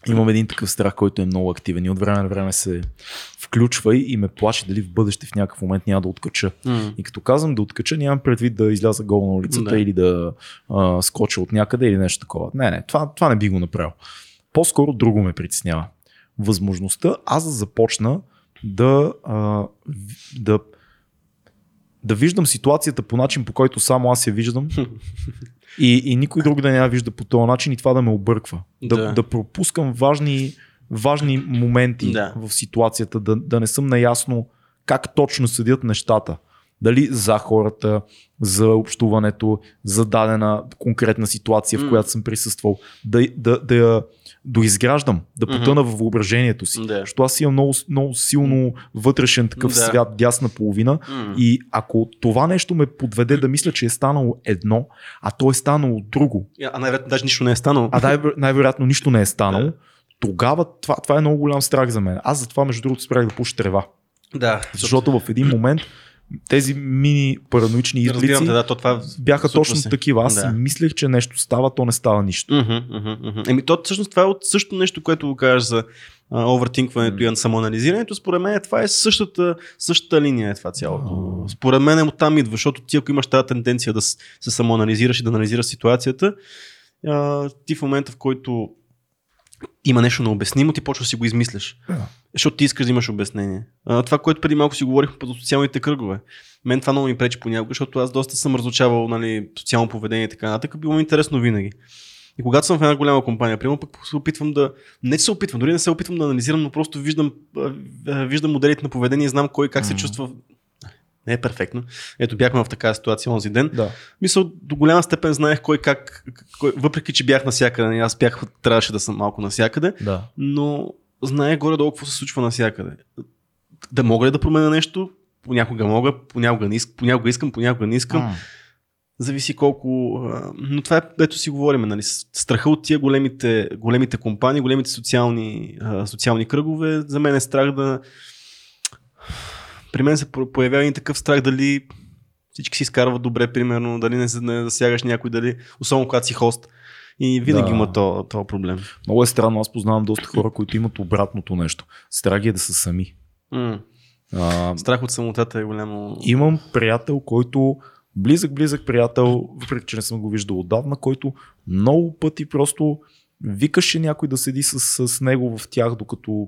Имам един такъв страх, който е много активен и от време на време се включва и ме плаши дали в бъдеще в някакъв момент няма да откача. И като казвам да откача, нямам предвид да изляза гол на улицата или да скоча от някъде или нещо такова. Не, това не би го направил. По-скоро друго ме притеснява. Възможността аз да започна да виждам ситуацията по начин, по който само аз я виждам и никой друг да не я вижда по този начин и това да ме обърква. Да пропускам важни моменти в ситуацията, да не съм наясно как точно съдят нещата. Дали за хората, за общуването, за дадена конкретна ситуация, в която съм присъствал. Да я доизграждам, да потъна във въображението си. Защото аз имам много, много силно вътрешен такъв свят, дясна половина. И ако това нещо ме подведе да мисля, че е станало едно, а то е станало друго. А най-вероятно даже нищо не е станало. Най-вероятно нищо не е станало. Тогава това е много голям страх за мен. Аз затова, между другото, спрях да пуша трева. Защото в един момент тези мини параноични изблици бяха точно такива. Аз си мислех, че нещо става, то не става нищо. То всъщност това е от същото нещо, което го кажеш за овъртинкването и самоанализирането. Според мен това е същата линия е това цялото. Според мен оттам идва, защото ти ако имаш тази тенденция да се самоанализираш и да анализираш ситуацията, ти в момента, в който има нещо необяснимо, ти почва да си го измисляш. Защото ти искаш да имаш обяснение. Това, което преди малко си говорихме по социалните кръгове. Мен това много ми пречи понякога, защото аз доста съм разлучавал социално поведение и така нататък. Било ми интересно винаги. И когато съм в една голяма компания, примерно, пък се опитвам да... Не се опитвам, дори не се опитвам да анализирам, но просто виждам моделите на поведение и знам кой как се чувства. Не е перфектно. Ето бяхме в такава ситуация онзи ден. Мисля, до голяма степен знаех кой как, въпреки че бях насякъде, аз трябваше да съм малко насякъде, но знаех горе-долу какво се случва насякъде. Да мога ли да променя нещо? Понякога мога, понякога не искам, понякога не искам. Зависи колко... Но това е, ето си говорим, страха от тия големите компании, големите социални кръгове. За мен е страх да... При мен се появява един такъв страх дали всички си изкарват добре, примерно, дали не засягаш някой, дали, особено когато си хост. И винаги има този проблем. Много е странно, аз познавам доста хора, които имат обратното нещо. Страх е да са сами. Страх от самотата е голямо. Имам приятел, който близък приятел, въпреки че не съм го виждал отдавна, който много пъти просто викаше някой да седи с него в тях, докато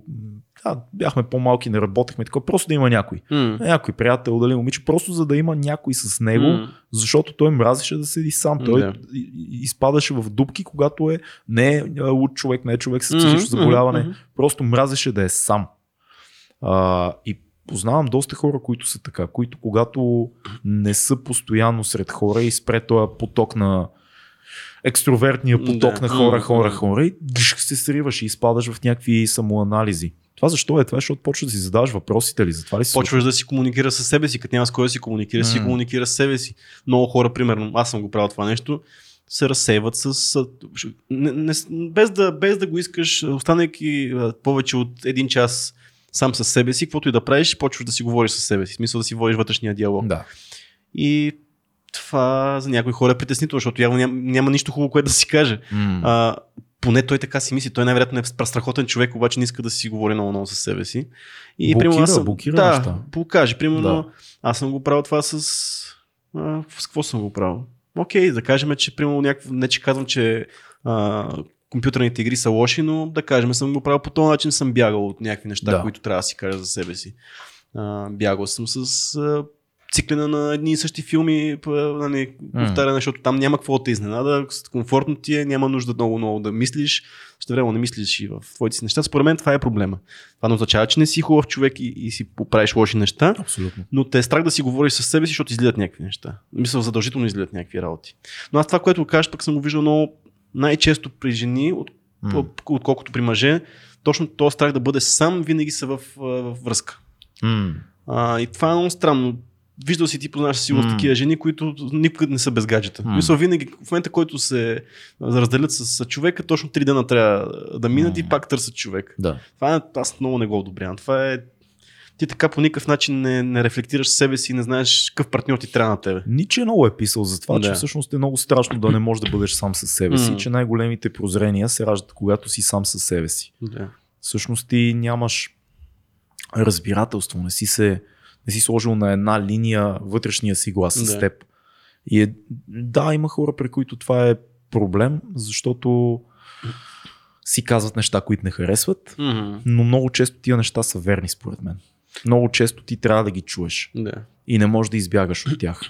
бяхме по-малки, не работехме така, просто да има някой. Някой приятел, дали момиче, просто за да има някой с него, защото той мразеше да седи сам. Той изпадаше в дупки, когато не е луд човек, не е човек с психично заболяване, просто мразеше да е сам. И познавам доста хора, които са така, които когато не са постоянно сред хора и спре този поток на екстровертния поток на хора и се сриваш и изпадаш в някакви самоанализи. Това защо е? Това е, защото почваш да си задаваш въпросите ли? Затова ли си почваш да си комуникираш със себе си, като няма с кой да си комуникираш, си комуникираш с себе си. Много хора, примерно, аз съм го правил това нещо, се разсейват без да го искаш, останайки повече от един час сам със себе си, каквото и да правиш, почваш да си говориш със себе си. В смисъл да си водиш вътрешния диалог. И това за някои хора е притеснително, защото явно няма нищо хубаво, което да си каже. Поне той така си мисли. Той най-вероятно е страхотен човек, обаче не иска да си говори много-много със себе си. И блокира неща. Покаже. Примерно, аз съм го правил това с какво съм го правил? Да кажем, че примерно някакво... Не, че казвам, че компютърните игри са лоши, но да кажем, съм го правил по този начин, съм бягал от някакви неща, които трябва да си кажа за себе си. Бягал съм с... циклена на едни и същи филми, защото там няма какво да изненада, комфортно ти е, няма нужда много-много да мислиш, същевременно не мислиш и в твоите си неща. Според мен това е проблема. Това не означава, че не си хубав човек и си поправиш лоши неща, но те е страх да си говориш със себе си, защото излизат някакви неща. Мисля, задължително излизат някакви работи. Но аз това, което кажеш, пък съм го виждал много най-често при жени, отколкото при мъже, точно този страх да бъде сам винаги са в връзка. И това е много странно. Виждал си ти, познаваш сигурно такива жени, които никога не са без гаджета. Мисля, винаги в момента, който се разделят с човека, точно 3 дена трябва да минат и пак търсят човек. Да. Това е, аз много не го одобрявам. Това е. Ти така по никакъв начин не рефлектираш себе си и не знаеш какъв партньор ти трябва на тебе. Ниче много е писал за това, че всъщност е много страшно да не можеш да бъдеш сам със себе си, че най-големите прозрения се раждат, когато си сам със себе си. Да. Всъщност ти нямаш разбирателство, не си сложил на една линия вътрешния си глас с теб. И да, има хора, при които това е проблем, защото си казват неща, които не харесват, но много често тия неща са верни според мен. Много често ти трябва да ги чуеш и не можеш да избягаш от тях.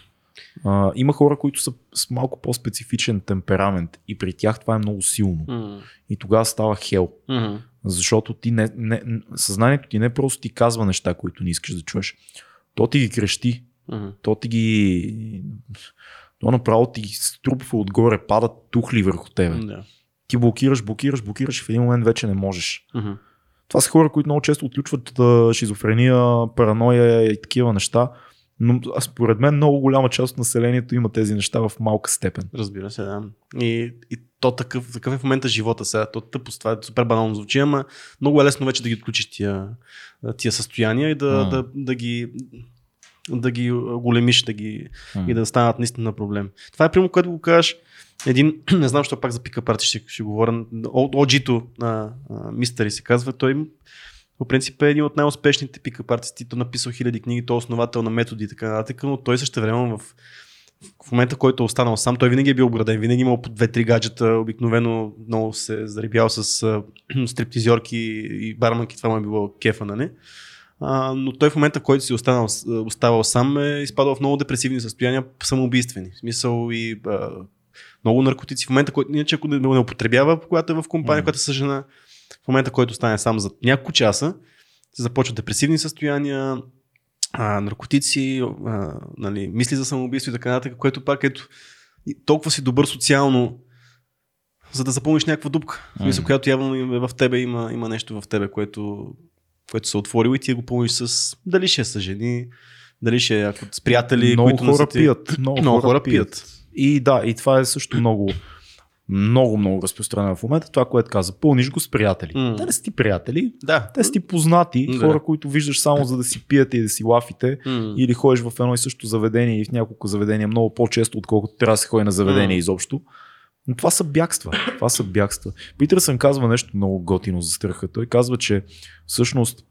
Има хора, които са с малко по-специфичен темперамент и при тях това е много силно. И тогава става хел. Защото ти съзнанието ти не просто ти казва неща, които не искаш да чуеш. То ти ги крещи. То направо ти ги струпва отгоре, падат тухли върху тебе. Ти блокираш и в един момент вече не можеш. Това са хора, които много често отключват шизофрения, параноя и такива неща. Но според мен много голяма част от населението има тези неща в малка степен. Разбира се, да. И то такъв е в момента живота сега. То тъпост, това е супер банално звучи, ама много е лесно вече да ги отключиш тия състояния и да ги големиш, и да станат наистина проблем. Това е прямо, което го кажеш. Не знам, що пак за пика парти ще говоря. OG-то на Мистери се казва. Той по принцип е един от най-успешните пикъп артисти. Той написал хиляди книги, той е основател на методи и така нататък, но той същевременно в момента, който е останал сам, той винаги е бил обграден, винаги имал по 2-3 гаджета, обикновено много се заребял с стриптизьорки и барманки, това му е било кефа, нали? Но той в момента, който си оставал сам, е изпадал в много депресивни състояния, самоубийствени. В смисъл и много наркотици. В момента, който иначе ако не употребява, когато е в компания, която са жена, в момента, който стане сам за няколко часа, се започват депресивни състояния, наркотици, нали, мисли за самоубийство и така нататък, което пак ето толкова си добър социално, за да запълниш някаква дупка, мисля, която явно в тебе има нещо в тебе, което се отворило и ти го пълниш с дали ще са жени, дали ще с приятели, много които хора пият. Много хора пият. И да, и това е също много разпространено в момента. Това, което каза, пълниш го с приятели. Те не са ти приятели, те са ти познати, хора, които виждаш само за да си пиете и да си лафите, или ходиш в едно и също заведение и в няколко заведения много по-често, отколкото трябва да се ходи на заведение изобщо. Но това са бягства. Питърсън казва нещо много готино за страха. Той казва, че всъщност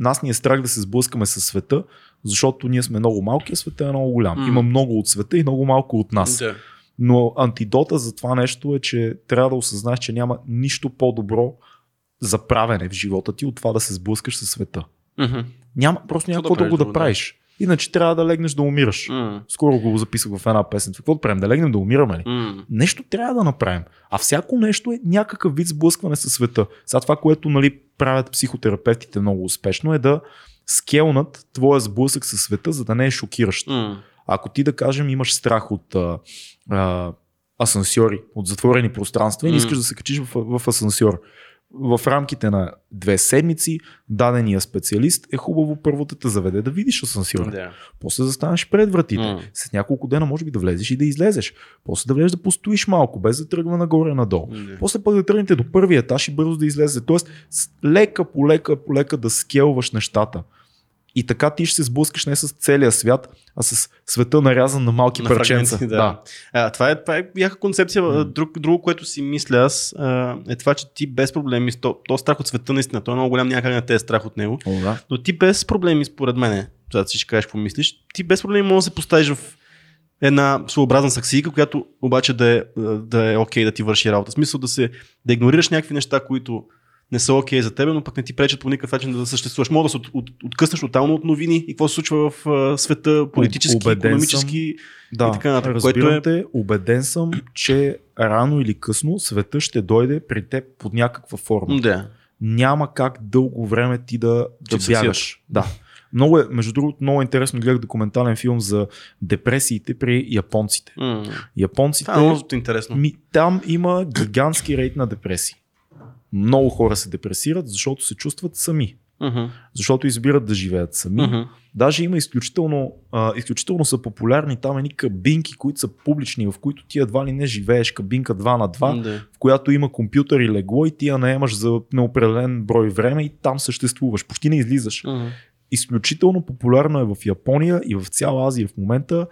нас ни е страх да се сблъскаме със света, защото ние сме много малки, а света е много голям. Има много от света и много малко от нас. Да. Но антидота за това нещо е, че трябва да осъзнаеш, че няма нищо по-добро за правене в живота ти от това да се сблъскаш със света. Просто няма какво да правиш. Иначе трябва да легнеш да умираш. Скоро го записах в една песен. Какво да правим? Да легнем да умираме ли? Нещо трябва да направим. А всяко нещо е някакъв вид сблъскване със света. Сега това, което правят психотерапевтите много успешно, е да скелнат твоя сблъсък със света, за да не е шокиращ. Ако ти, да кажем, имаш страх от асансьори, от затворени пространства и не искаш да се качиш в асансьор, в рамките на 2 седмици дадения специалист е хубаво първо да те заведе да видиш асансьора. После да станеш пред вратите. С няколко дена може би да влезеш и да излезеш. После да влезеш да постоиш малко, без да тръгва нагоре-надолу. После пък да тръгнете до първия етаж и бързо да излезете. Тоест лека по лека да скелваш нещата. И така ти ще се сблъскаш не с целия свят, а с света нарязан на малки парченца. Това е яка концепция. Друго, което си мисля аз, е това, че ти без проблеми, то страх от света наистина, той е много голям, някак не те е страх от него, но ти без проблеми, според мен, когато си ще кажеш какво мислиш, ти без проблеми можеш да се поставиш в една своеобразна саксийка, която обаче да е окей да ти върши работа. В смисъл да игнорираш някакви неща, които не са окей за тебе, но пък не ти пречат по никакъв начин да съществуваш. Може да се откъснеш тотално от новини и какво се случва в света, политически, икономически и така нататък. Убеден съм, че рано или късно света ще дойде при теб под някаква форма. Няма как дълго време ти да бягаш. Между другото, много интересно, гледах документален филм за депресиите при японците. Това е много интересно. Там има гигантски рейт на депресии. Много хора се депресират, защото се чувстват сами. uh-huh. защото избират да живеят сами. Uh-huh. Даже има изключително са популярни там едни кабинки, които са публични, в които ти едва ли не живееш, кабинка 2x2, mm-hmm. в която има компютър и легло и ти я наемаш за неопределен брой време и там съществуваш, почти не излизаш. Uh-huh. Изключително популярно е в Япония и в цяла Азия в момента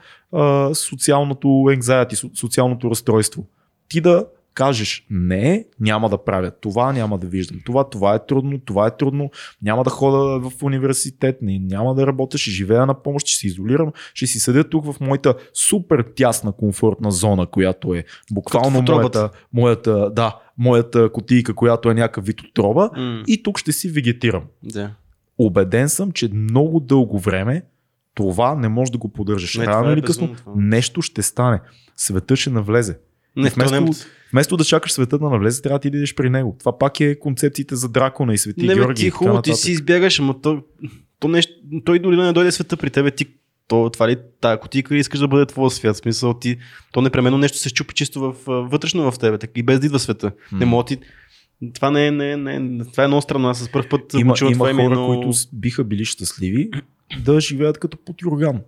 социалното anxiety, социалното разстройство. Ти да кажеш, не, няма да правя това, няма да виждам това, това е трудно, няма да хода в университет, не, няма да работя, ще живея на помощ, ще се изолирам, ще си седя тук в моята супер тясна комфортна зона, която е буквално моята кутийка, която е някакъв вид отроба и тук ще си вегетирам. Yeah. Убеден съм, че много дълго време това не можеш да го поддържаш. Рано или късно нещо ще стане. Светът ще навлезе. Вместо да чакаш света да навлезе, трябва да ти идеш при него. Това пак е концепциите за дракона и Свети Георги. Не, ти хубаво, ти си избягаш, ама той дори да не дойде света при тебе, ти това ли, ако ти искаш да бъде твой свят, смисъл ти, то непременно нещо се щупи чисто вътрешно в тебе, и без да идва света. Не мога ти... Това не, това е много странно, аз с първ път го чувам това име. Има хора, които биха били щастливи да живеят като под юрган.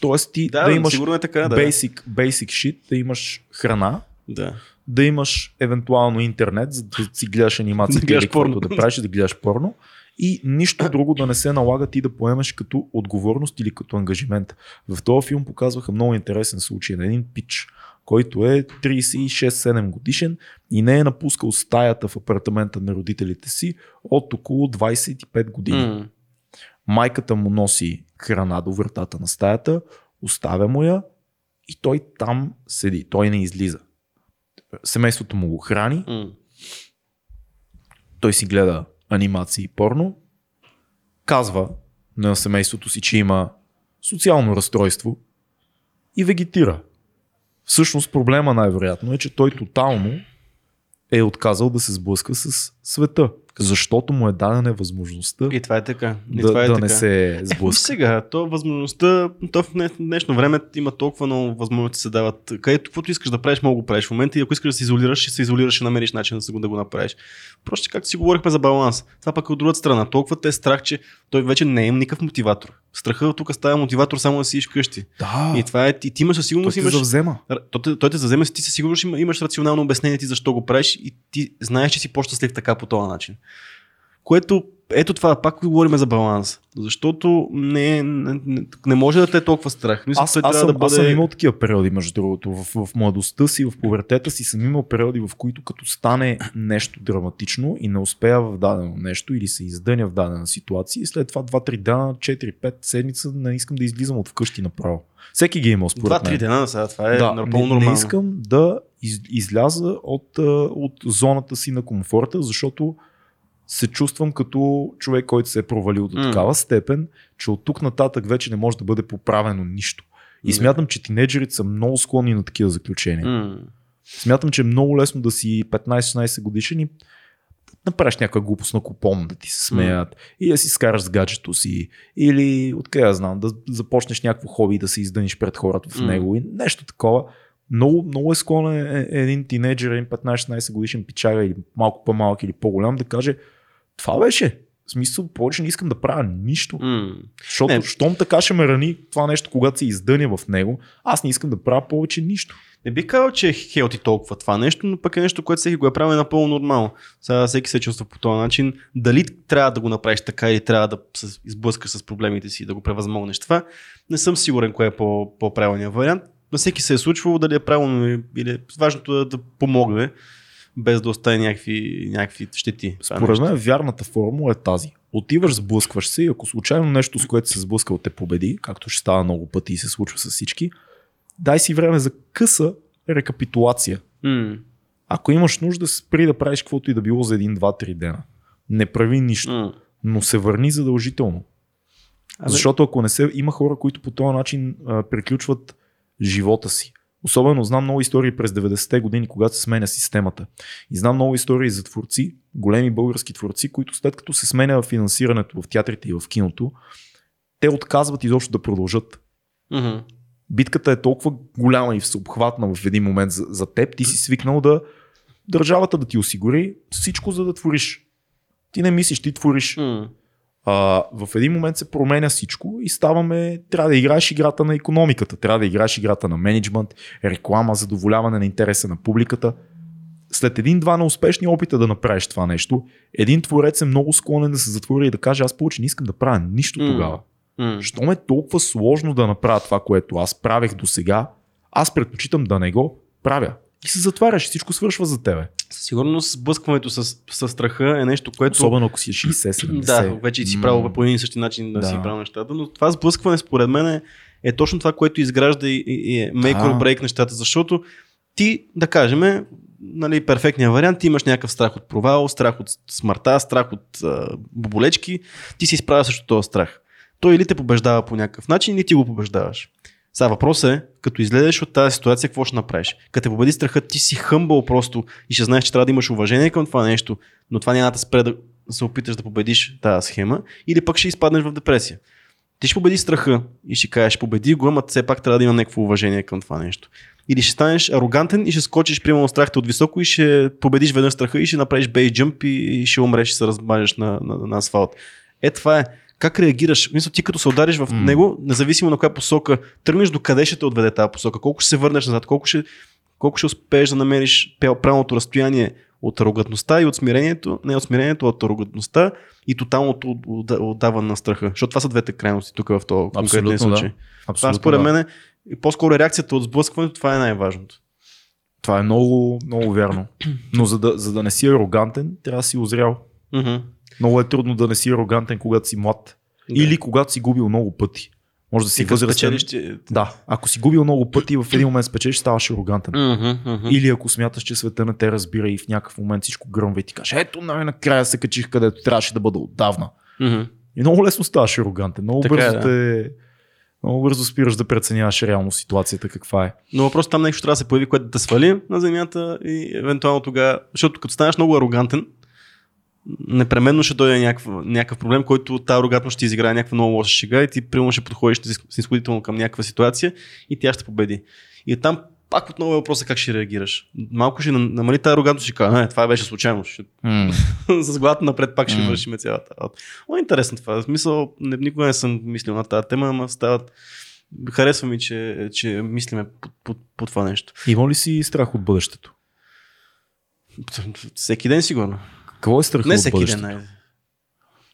Тоест ти да имаш basic shit, да имаш храна, да имаш евентуално интернет, за да си гледаш анимацията, да гледаш порно и нищо друго да не се налага ти да поемеш като отговорност или като ангажимент. В този филм показваха много интересен случай на един пич, който е 36-7 годишен и не е напускал стаята в апартамента на родителите си от около 25 години. Майката му носи храна до вратата на стаята, оставя му я и той там седи, той не излиза. Семейството му го храни, той си гледа анимации и порно, казва на семейството си, че има социално разстройство и вегетира. Всъщност проблема най-вероятно е, че той тотално е отказал да се сблъска с света, защото му е дадена възможността и това е така. Не се сблъска. Сега, то възможността, то в днешно време има толкова много възможности се дават. Където, каквото искаш да правиш, мога го правиш в момента и ако искаш да се изолираш, ще се изолираш, ще намериш начин да го направиш. Просто както си говорихме за баланс. Това пък е от другата страна. Толкова те страх, че той вече не е никакъв мотиватор. Страха тук става мотиватор само да си вкъщи. Да. И това е, и ти имаш със сигурност. Той те завзема, ти със сигурност имаш рационално обяснение ти защо го правиш и ти знаеш, че си по-щастлив така по този начин. Което, ето това, пак говорим за баланс. Защото не може да те е толкова страх. Мисля, аз съм имал такива периоди, между другото. В младостта си, в повертета си съм имал периоди, в които като стане нещо драматично и не успея в дадено нещо или се издъня в дадена ситуация и след това 2-3 дена, 4-5 седмица не искам да излизам от вкъщи направо. Всеки ги е имал според мен. 2-3 дена сега, това е нормално. Не искам да изляза от зоната си на комфорта, защото се чувствам като човек, който се е провалил до такава степен, че от тук нататък вече не може да бъде поправено нищо. И смятам, че тинейджерите са много склонни на такива заключения. Смятам, че е много лесно да си 15-16 годишен и направиш някаква глупост на купон, да ти се смеят, или да си скараш с гаджето си, или откъде я знам, да започнеш някакво хоби и да се издъниш пред хората в него и нещо такова. Много е склонен един тинейджер, един 15-16 годишен пичага или малко по-малък или по-голям да каже, това беше. В смисъл, повече не искам да правя нищо. Защото, щом така ще ме рани това нещо, когато се издъня в него, аз не искам да правя повече нищо. Не би казал, че е хелти толкова това нещо, но пък е нещо, което всеки го е правил напълно нормално. Сега всеки се чувства по този начин. Дали трябва да го направиш така или трябва да се изблъскаш с проблемите си и да го превъзмогнеш това, не съм сигурен кое е по-правилният вариант. На всеки се е случвало, дали е правилно или важното е да помогне, без да остави някакви щети. Според мен вярната формула е тази. Отиваш, сблъскваш се и ако случайно нещо, с което се сблъскал, те победи, както ще става много пъти и се случва с всички, дай си време за къса рекапитулация. Ако имаш нужда, спри да правиш каквото и да било за 1-2-3 дена. Не прави нищо, но се върни задължително. Защото ако не се... Има хора, които по този начин приключват живота си. Особено знам много истории през 90-те години, когато се сменя системата. И знам много истории за творци, големи български творци, които след като се сменя финансирането в театрите и в киното, те отказват изобщо да продължат. Mm-hmm. Битката е толкова голяма и всеобхватна в един момент за теб. Ти си свикнал да държавата да ти осигури всичко, за да твориш. Ти не мислиш, ти твориш. в един момент се променя всичко и ставаме, трябва да играеш играта на икономиката, трябва да играеш играта на мениджмънт, реклама, задоволяване на интереса на публиката. След един-два неуспешни опита да направиш това нещо, един творец е много склонен да се затвори и да каже, аз повече не искам да правя нищо тогава. Що ме е толкова сложно да направя това, което аз правех досега, аз предпочитам да не го правя. И се затваряш, всичко свършва за тебе. Със сигурност сблъскването с страха е нещо, което... Особено ако си 60-70. Да, вече си правил по един и същи начин да си правил нещата, но това сблъскване според мен е точно това, което изгражда и make or break нещата, защото ти, да кажем, нали, перфектният вариант, ти имаш някакъв страх от провал, страх от смъртта, страх от боболечки, ти се изправя също този страх. Той или те побеждава по някакъв начин, или ти го побеждаваш. Сега въпросът е, като излезеш от тази ситуация, какво ще направиш? Като те победи страхът, ти си хъмбъл просто и ще знаеш, че трябва да имаш уважение към това нещо, но това няма да спре да се опиташ да победиш тази схема, или пък ще изпаднеш в депресия. Ти ще победи страха и ще кажеш, победи го, ама все пак трябва да има някакво уважение към това нещо. Или ще станеш арогантен и ще скочиш примерно страхта от високо и ще победиш веднъж страха и ще направиш бейс джъмп и ще умреш и се размажеш на асфалт. Е, това е. Как реагираш? Мисля, ти като се удариш в него, независимо на коя посока, тръгнеш до къде ще те отведе тази посока, колко ще се върнеш назад, колко ще успееш да намериш правилното разстояние от арогантността и от смирението, не от смирението, а от арогантността и тоталното отдаване на страха. Защото това са двете крайности тук в този конкретен случай. Да. Това според мен и по-скоро реакцията от сблъскването, това е най-важното. Това е много, много вярно. Но за да не си арогантен, трябва да си озрял. Много е трудно да не си арогантен, когато си млад. Да. Или когато си губил много пъти. Може да си възрастен. Да, ако си губил много пъти, в един момент спечелиш, ставаш арогантен. Или ако смяташ, че света не те разбира и в някакъв момент всичко гръмва и ти кажеш, ето най-накрая се качих, където трябваше да бъда отдавна. И много лесно ставаш арогантен. Много много бързо спираш да преценяваш реално ситуацията каква е. Но въпросът там нещо трябва да се появи, което да те свали на земята и евентуално тогава, защото като станеш много арогантен, непременно ще дойде някакъв проблем, който тази арогантност ще изиграе някаква много лоша шега и ти примерно ще подходиш снисходително към някаква ситуация и тя ще победи. И там пак отново е въпросът как ще реагираш. Малко ще намали тази арогантност и ще кажа, това беше случайно. С главата напред пак ще вършим цялата работа. О, интересно това. В смисъл, никога не съм мислил на тази тема, ама стават... Харесва ми, че мислиме по това нещо. Има ли си страх от бъдещето? Всеки ден сигурно. Какво е страхът от бъдещето?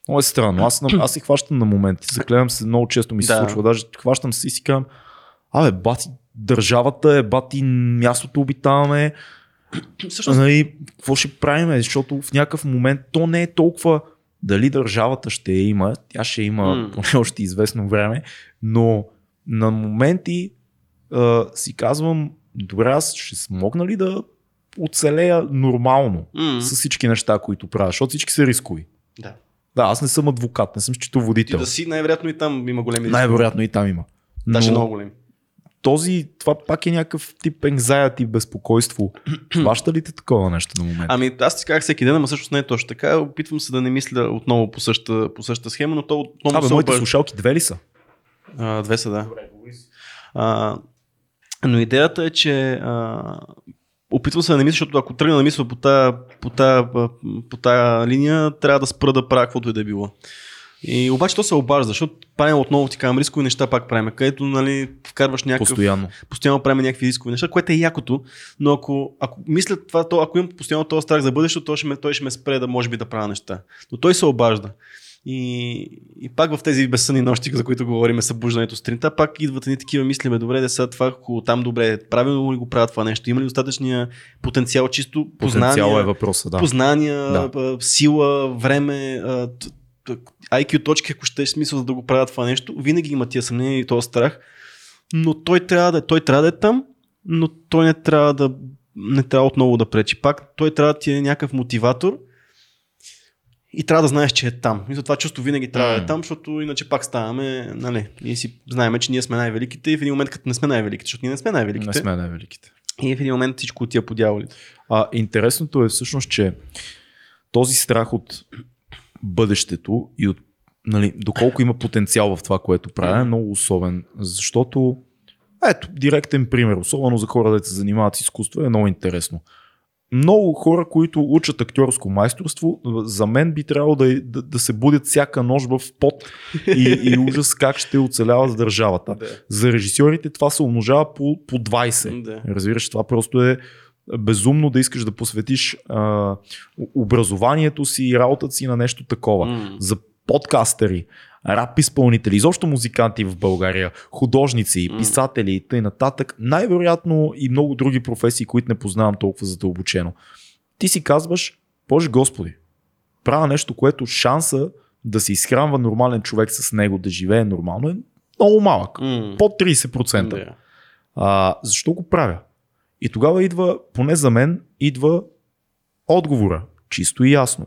Много е странно. Аз се хващам на моменти. Заклевам се, много често ми се случва. Даже хващам се и си казвам, бати държавата е, бати мястото обитаваме. Всъщност... Нали, какво ще правим? Защото в някакъв момент то не е толкова дали държавата ще има. Тя ще има поне още известно време. Но на моменти си казвам, добре, аз ще смогна ли да оцелея нормално с всички неща, които правя, защото всички са рискови. Да, аз не съм адвокат, не съм счетоводител. Ти да си, най-вероятно и там има големи рискови. Най-вероятно и там има. Но... Даже много големи. Това пак е някакъв тип anxiety, безпокойство. Хваща ли те такова нещо на момента? Ами аз ти казах всеки ден, ама всъщност не е точно така. Опитвам се да не мисля отново по същата схема, но то отново... Моите слушалки две ли са? Две са, да. Добре, но идеята е, че опитвам се да не мисля, защото ако тръгна да мисля по тая линия, трябва да спра да правя каквото и да е било. И обаче то се обажда, защото правим отново ти казвам рискови неща пак правим, където нали, вкарваш някакъв... Постоянно правим някакви рискови неща, което е якото, но ако мисля това, то, ако имам постоянно този страх за бъдещето, той ще ме спре да може би да правя неща. Но той се обажда. И пак в тези безсънни нощи, за които говорим, събуждането сутринта, пак идват ни такива мислиме, добре, де сега това, там добре, правилно ли го правят това нещо, има ли достатъчния потенциал, чисто познания, е въпроса, сила, време, IQ точки, ако ще е смисъл за да го правят това нещо, винаги има тия съмнение и този страх, но той трябва да е там, но той не трябва отново да пречи пак, той трябва да ти е някакъв мотиватор. И трябва да знаеш, че е там. И за това чувство винаги трябва да е там, защото иначе пак ставаме, нали, ние си знаем, че ние сме най-великите и в един момент като не сме най-великите, защото ние не сме най-великите. И в един момент всичко отива по дяволите. Интересното е всъщност, че този страх от бъдещето и от, нали, доколко има потенциал в това, което правя, е много особен, защото директен пример, особено за хора, да се занимават с изкуство, е много интересно. много хора, които учат актьорско майсторство, за мен би трябвало да се будят всяка нощ в пот и ужас как ще оцеляват държавата. Да. За режисьорите това се умножава по 20. Да. Разбираш, това просто е безумно да искаш да посветиш образованието си и работата си на нещо такова. За подкастери, рап изпълнители, изобщо музиканти в България, художници, писатели и т.н. Най-вероятно и много други професии, които не познавам толкова задълбочено. Ти си казваш, Боже Господи, правя нещо, което шанса да се изхранва нормален човек с него, да живее нормално, е много малък. Под 30%. Yeah. Защо го правя? И тогава идва, поне за мен, идва отговора. Чисто и ясно.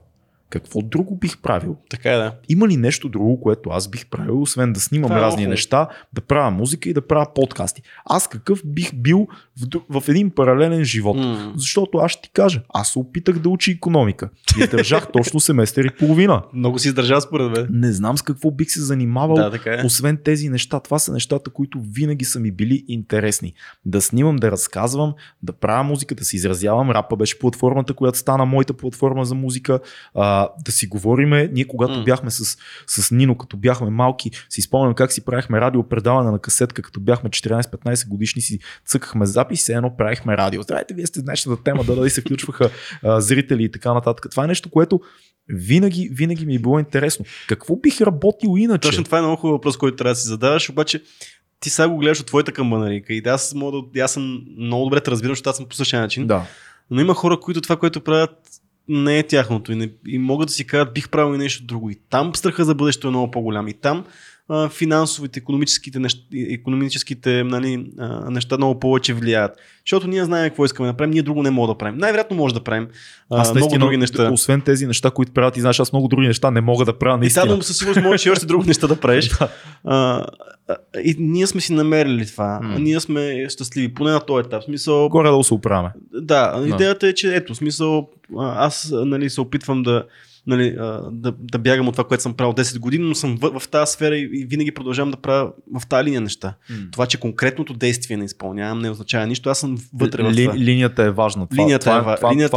Какво друго бих правил? Така е, да. Има ли нещо друго, което аз бих правил, освен да снимам разни неща, да правя музика и да правя подкасти? Аз какъв бих бил в един паралелен живот? Защото аз ще ти кажа, аз се опитах да уча икономика. Издържах точно семестър и половина. Много си издържал според мен. Не знам с какво бих се занимавал, освен тези неща. Това са нещата, които винаги са ми били интересни. Да снимам, да разказвам, да правя музика, да се изразявам. Рапа беше платформата, която стана моята платформа за музика. Да си говориме, ние когато бяхме с Нино, като бяхме малки, си спомням как си правихме радиопредаване на касетка, като бяхме 14-15 годишни, си цъкахме запис и едно правихме радио. Здравейте, вие сте днешната тема, да се включваха зрители и така нататък. Това е нещо, което винаги ми е било интересно. Какво бих работил иначе? Точно това е много хубав въпрос, който трябва да си задаваш, обаче ти сега го гледаш от твоята камбанарика и аз съм много добре те разбирам, защото аз съм по същия начин. Да. Но има хора, които това, което правят, не е тяхното и могат да си кажат, бих правил и нещо друго. И там страха за бъдещето е много по-голям. И там финансовите, економическите неща много повече влияят. Защото ние знаем какво искаме да направим, ние друго не можем да правим. Най-вероятно може да правим много други неща. Освен тези неща, които правят, и знаеш, аз много други неща не мога да правя наистина. И сега със сигурност можеш и още други неща да правиш. И ние сме си намерили това. Ние сме щастливи, поне на този етап. Смисъл... Горе-долу се оправяме. Да, идеята е, че ето, смисъл, аз се опитвам да бягам от това, което съм правил 10 години, но съм в тази сфера и винаги продължавам да правя в тази линия неща. Това, че конкретното действие не изпълнявам, не означава нищо. Аз съм вътре в това. Линията е важна. Линията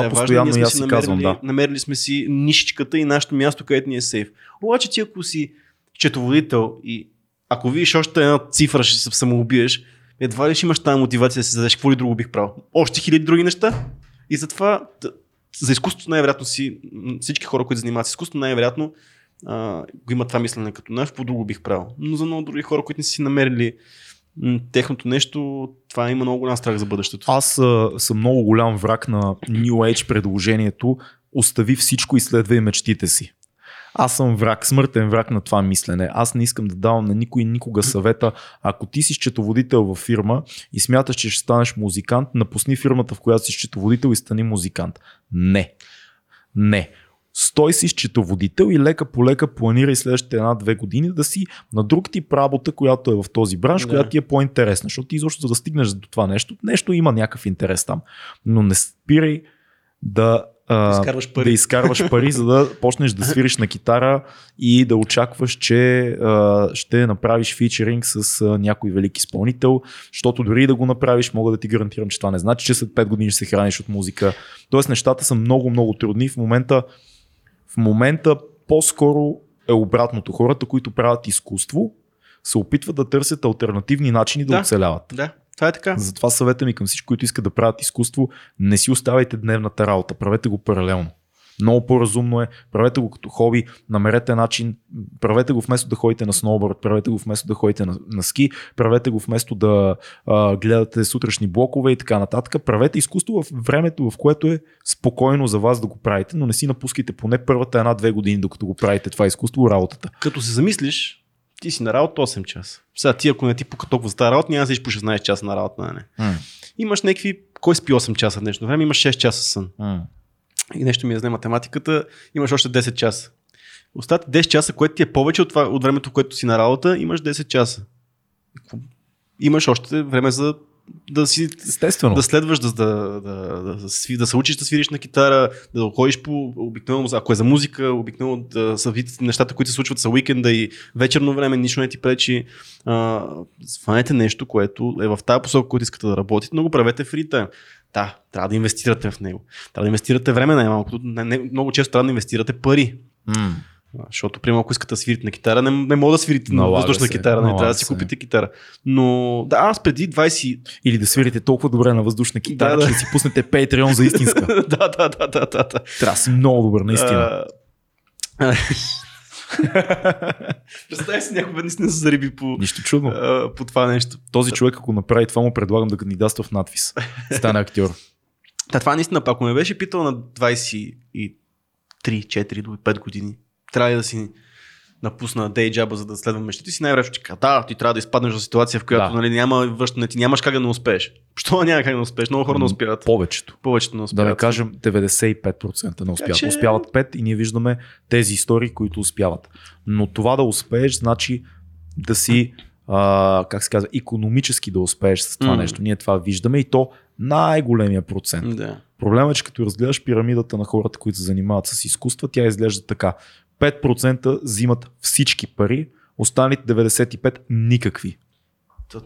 е важна. Ние сме си намерили сме си нишичката и нашето място, където ни е сейф. Обаче ти ако си четоводител и ако видиш още една цифра, ще се самоубиеш, едва ли ще имаш тази мотивация да се зададеш какво ли друго бих правил. Още хиляди други неща. И затова за изкуството най-вероятно всички хора, които занимават с изкуството, най-вероятно го имат това мислене като нас, по-друго бих правил. Но за много други хора, които не си намерили техното нещо, това има много голям страх за бъдещето. Аз съм много голям враг на New Age предложението „Остави всичко и следвай мечтите си“. Аз съм враг, смъртен враг на това мислене. Аз не искам да давам на никой никога съвета. Ако ти си счетоводител във фирма и смяташ, че ще станеш музикант, напусни фирмата, в която си счетоводител и стани музикант. Не. Стой си счетоводител и лека по лека планирай следващите 1-2 години да си на друг тип работа, която е в този бранш, която ти е по-интересна. Защото ти изобщо за да стигнеш до това нещо има някакъв интерес там. Но не спирай да изкарваш пари, за да почнеш да свириш на китара и да очакваш, че ще направиш фичеринг с някой велик изпълнител, защото дори да го направиш, мога да ти гарантирам, че това не значи, че след 5 години ще се храниш от музика. Тоест нещата са много трудни. В момента по-скоро е обратното. Хората, които правят изкуство, се опитват да търсят алтернативни начини да оцеляват. Да. Това е така. Затова съвета ми към всички, които искат да правят изкуство, не си оставайте дневната работа, правете го паралелно. Много по-разумно е, правете го като хоби, намерете начин, правете го вместо да ходите на сноуборд, правете го вместо да ходите на ски, правете го вместо да гледате сутрешни блокове и така нататък. Правете изкуство в времето, в което е спокойно за вас да го правите, но не си напускайте поне първата 1-2 години, докато го правите това изкуство, работата. Като се замислиш, ти си на работа 8 часа. Сега ти, ако не ти пука толкова за тази работа, няма да си по 16 часа на работа. Не. Имаш някакви... Кой спи 8 часа в днешно време? Имаш 6 часа сън. И нещо ми изне математиката. Имаш още 10 часа. Остат 10 часа, което ти е повече от времето, което си на работа, имаш 10 часа. Имаш още време за да си... Естествено. Да следваш, да се учиш да свириш на китара, да ходиш по обикновено, ако е за музика, обикновено да са видите нещата, които се случват за уикенда и вечерно време, нищо не ти пречи. Сванете нещо, което е в тази посока, която искате да работите, но го правете фри тайм. Да, трябва да инвестирате в него. Трябва да инвестирате време най-малко. Много често трябва да инвестирате пари. Защото, примерно, ако искате да свирите на китара, не мога да свирите на въздушна китара, не трябва да си купите китара. Но да, аз преди 20... Или да свирите толкова добре на въздушна китара, че да си пуснете Patreon за истинска. Трябва да си много добър, наистина. Представя си някой наистина се зариби по, нищо чудно. По това нещо. Този човек, ако направи това, му предлагам да кандидатства в надвис. Стане актьор. Та това наистина, ако ме беше питал на 23-4 до 5 години, трябва да си напусна day job, за да следвам мечтите си, най-вероятно ще кажа, да, ти трябва да изпаднеш в ситуация, в която нали, няма връщане, ти нямаш как да не успееш. Що няма как да не успееш? Много хора не успяват. Повечето не успяват. Да не кажем 95% не успяват. Успяват 5% и ние виждаме тези истории, които успяват. Но това да успееш, значи да си, как се казва, икономически да успееш с това нещо. Ние това виждаме и то най-големия процент. Да. Проблемът е, че като разгледаш пирамидата на хората, които се занимават с изкуства, тя изглежда така. 5% взимат всички пари, останалите 95% никакви.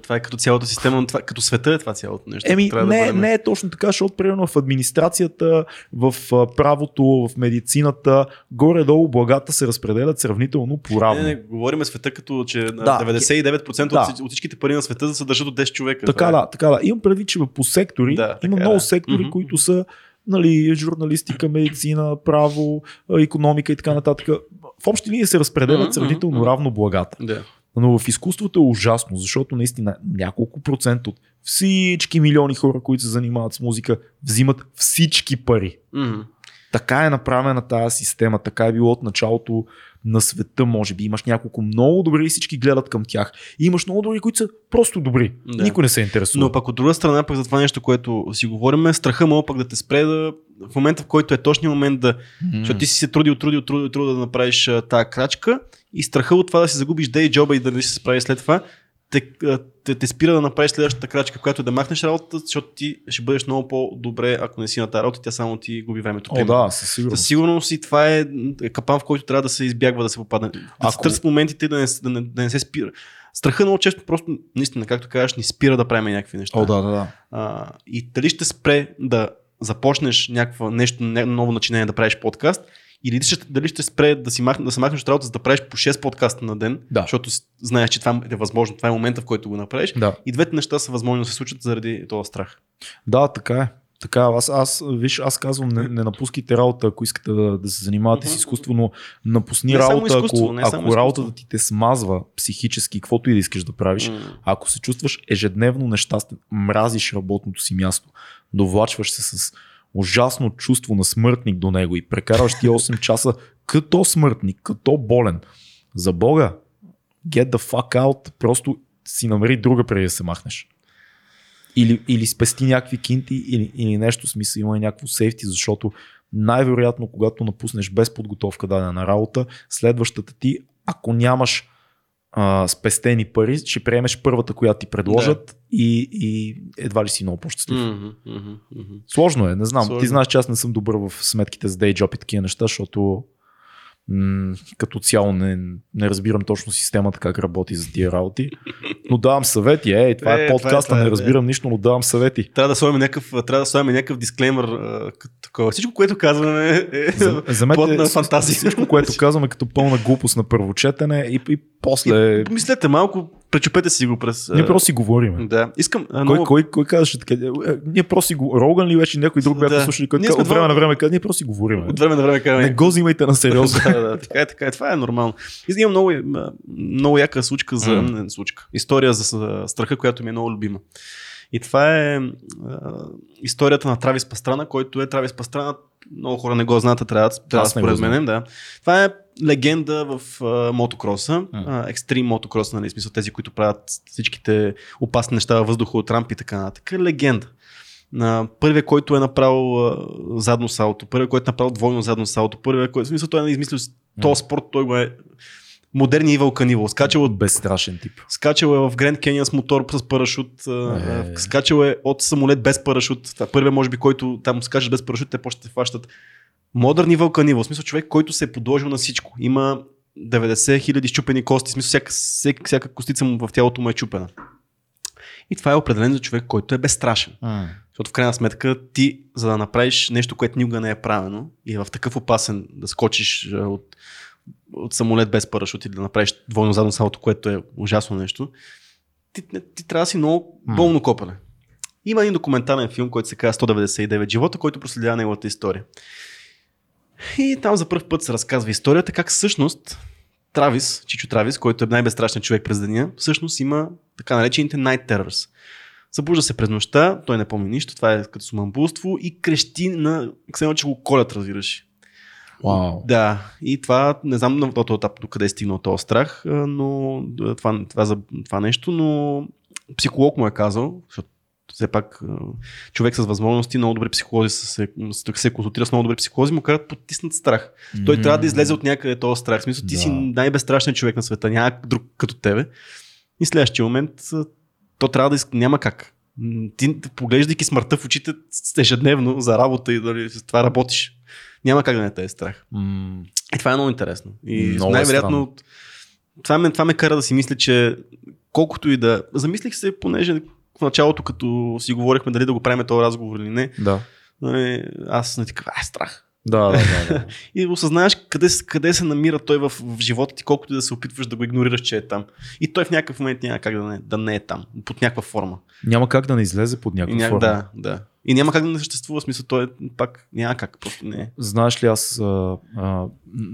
Това е като цялата система, като света е това цялото нещо. Еми, не е точно така, защото примерно в администрацията, в правото, в медицината, горе-долу благата се разпределят сравнително поравно. Не, говорим света като, че 99% от всичките пари на света се държат от 10 човека. Така да. Имам предвид, че по сектори, има много сектори, които са нали, журналистика, медицина, право, икономика и така нататък. В общи линии се разпределят сравнително равно благата. Да. Но в изкуството е ужасно, защото наистина няколко процент от всички милиони хора, които се занимават с музика, взимат всички пари. Така е направена тази система, така е било от началото на света, може би. Имаш няколко много добри и всички гледат към тях. И имаш много добри, които са просто добри. Да. Никой не се интересува. Но пък от друга страна, пък за това нещо, което си говорим, е страха мога пък да те спре да... в момента, в който е точния момент да... Защото ти си се трудил да направиш тази крачка и страха от това да си загубиш дей джоба и да не си се справи след това, те спира да направиш следващата крачка, която да махнеш работата, защото ти ще бъдеш много по-добре, ако не си на тази работа, тя само ти губи времето. Да, със сигурност. Със сигурност и това е капан, в който трябва да се избягва да се попадне. Да се търсят моментите да не се спира. Страха много често просто, наистина, както кажеш, ни спира да правим някакви неща. И дали ще спре да започнеш някакво нещо, ново начинение да правиш подкаст, или дали ще спре да се махнеш от работа, за да правиш по 6 подкаста на ден, защото знаеш, че това е възможно, това е момента, в който го направиш. Да. И двете неща са възможно да се случат заради този страх. Да, така е. Така, аз казвам, не напускайте работа, ако искате да се занимавате с изкуство, но напусни работа, ако работата ти те смазва психически, каквото и да искаш да правиш, ако се чувстваш ежедневно нещастен, мразиш работното си място, довлачваш се с ужасно чувство на смъртник до него и прекарваш ти 8 часа като смъртник, като болен. За Бога, get the fuck out, просто си намери друга преди да се махнеш. Или спести някакви кинти, или нещо, смисъл има някакво сейфти, защото най-вероятно, когато напуснеш без подготовка дадена работа, следващата ти, ако нямаш спестени пари, ще приемеш първата, която ти предложат и едва ли си много по-щастлив. Сложно е, не знам. Сложно. Ти знаеш, че аз не съм добър в сметките за day job и такива неща, защото като цяло не разбирам точно системата как работи за тия работи, но давам съвети. Това е подкаста, не разбирам нищо, но давам съвети. Трябва да слагаме някакъв дисклеймър. Всичко, което казваме е плотна фантазия. Всичко, което казваме като пълна глупост на първо четене и после... Помислете малко, пречупете си го през... Ние просто си говорим. Да. Кой казваше така? Ние просто си го... Роган ли вече някой друг бяха слушали? От време на време казва, ние просто си говорим. От време на време казваме. Не го взимайте на сериозно. Така е, това е нормално. Имам много яка случка история за страха, която ми е много любима. И това е историята на Травис Пастрана, който е Травис Пастрана. Много хора не го знаят, трябва да според мен. Да. Това е легенда в мотокроса, екстрим мотокроса, нали, смисъл тези, които правят всичките опасни неща във въздуха от рампи и така нататък. Легенда. Първият, който е направил задно салто, първият, който е направил двойно задно салто, първият, който смисъл той е измислил този спорт, той го е модерния Ивъл Канивъл. Скачал от безстрашен тип. Скачал е в Гранд Каньон с мотор с парашут. Скачал е от самолет без парашут. Първият, може би, който там скачаш без парашут, те почти те фащат. Модерния Ивъл Канивъл. В смисъл човек, който се е подложил на всичко. Има 90 хиляди щупени кости. В смисъл всяка костица му в тялото му е чупена. И това е определен за човек, който е безстрашен. Защото в крайна сметка ти, за да направиш нещо, което никога не е правено и в такъв опасен да скочиш от самолет без парашут и да направиш двойно задно салото, което е ужасно нещо, ти трябва да си много болно копане. Има един документален филм, който се казва 199 живота, който проследява неговата история. И там за първ път се разказва историята, как всъщност Травис, Чичо Травис, който е най-безстрашният човек през деня, всъщност има така наречените Night Terrors. Събужда се през нощта, той не помни нищо, това е като сумамбулство и крещи на ксено, че го колят, разбираш. Wow. Да, и това, не знам на този етап докъде е стигнал този страх, но това нещо, но психолог му е казал, защото все пак човек с възможности, много добри психолози се консултира с много добри психолози, му карат потиснат страх. Mm-hmm. Той трябва да излезе от някъде този страх. В смисъл, ти си най-безстрашният човек на света, няма друг като тебе. И следващия момент то трябва да няма как. Ти, поглеждайки смъртта в очите ежедневно за работа и дали с това работиш, няма как да не те е страх. Mm. И това е много интересно. И много най-вероятно това ме кара да си мисля, че колкото и да... Замислих се, понеже в началото, като си говорихме дали да го правим този разговор или не, да. Аз не ти кажа, страх. Да. И осъзнаеш къде се намира той в живота ти, колкото и да се опитваш да го игнорираш, че е там. И той в някакъв момент няма как да не е там, под някаква форма. Няма как да не излезе под някаква форма. Да. И няма как да не съществува, в смисъл, той пак няма как. Просто не е. Знаеш ли, аз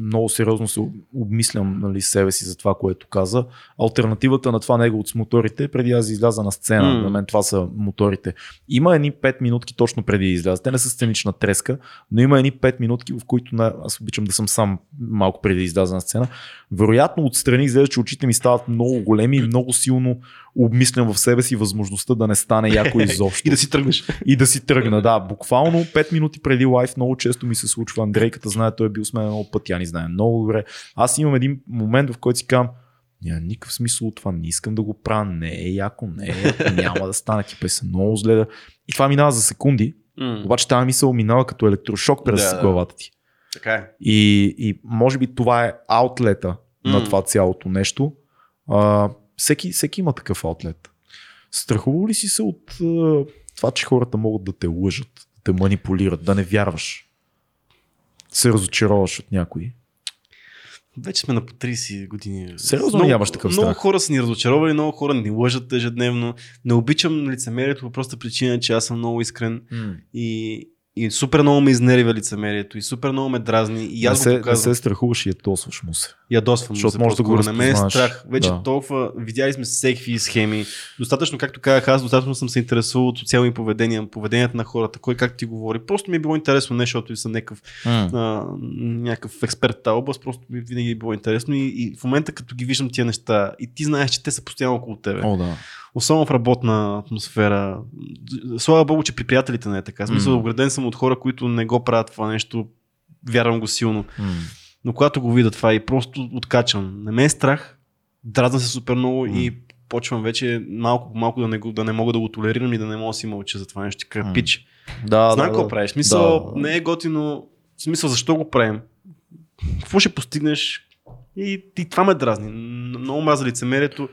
много сериозно се обмислям, нали, себе си за това, което каза. Алтернативата на това него от с моторите, преди аз изляза на сцена, на мен това са моторите. Има едни 5 минутки точно преди да изляза. Те не са сценична треска, но има едни 5 минутки, в които аз обичам да съм сам малко преди да изляза на сцена. Вероятно отстрани изглежда, че очите ми стават много големи и много силно обмислям в себе си възможността да не стане яко изобщо. И да си тръгнеш. И да си тръгна, да. Буквално 5 минути преди лайф много често ми се случва. Андрейката знае, той е бил с мен много път, тя ни знае много добре. Аз имам един момент, в който си казвам, няма никакъв смисъл от това, не искам да го правя, не е яко, няма да стана, кипе се много зле. И това минава за секунди, обаче тази мисъл минава като електрошок през главата ти. Така е. И може би това е аутлета на това цялото нещо. Всеки има такъв аутлет. Страхувал ли си се от това, че хората могат да те лъжат, да те манипулират, да не вярваш? Се разочароваш от някои? Вече сме на по 30 години. Сериозно нямаш такъв страх? Много хора са ни разочаровали, много хора ни лъжат ежедневно. Не обичам лицемерието по проста причина, че аз съм много искрен и супер много ме изнервя лицемерието и супер много ме дразни. И аз го показвам. Не се страхуваш и ядосваш му се. Ядосвам му се. Може да го разпознаш. Не ме е страх. Вече толкова видяли сме всеки схеми. Достатъчно, както казах, аз достатъчно съм се интересувал от социални поведения, поведението на хората, кой как ти говори. Просто ми е било интересно нещо, защото съм някакъв експерт в тази област. Просто ми винаги е било интересно и в момента, като ги виждам тия неща и ти знаеш, че те са постоянно около тебе. О, да. Особено в работна атмосфера. Слава Богу, че при приятелите не е така. Смисъл, обграден съм от хора, които не го правят това нещо. Вярвам го силно. Но когато го видя това и просто откачам. Не ме е страх, дразна се супер много и почвам вече малко да не мога да го толерирам и да не мога да си мълча за това нещо. Така, пич. Знам какво правиш. Смисъл, не е готино. Смисъл, защо го правим? Какво ще постигнеш? И това ме дразни. Много мразя лицемерието.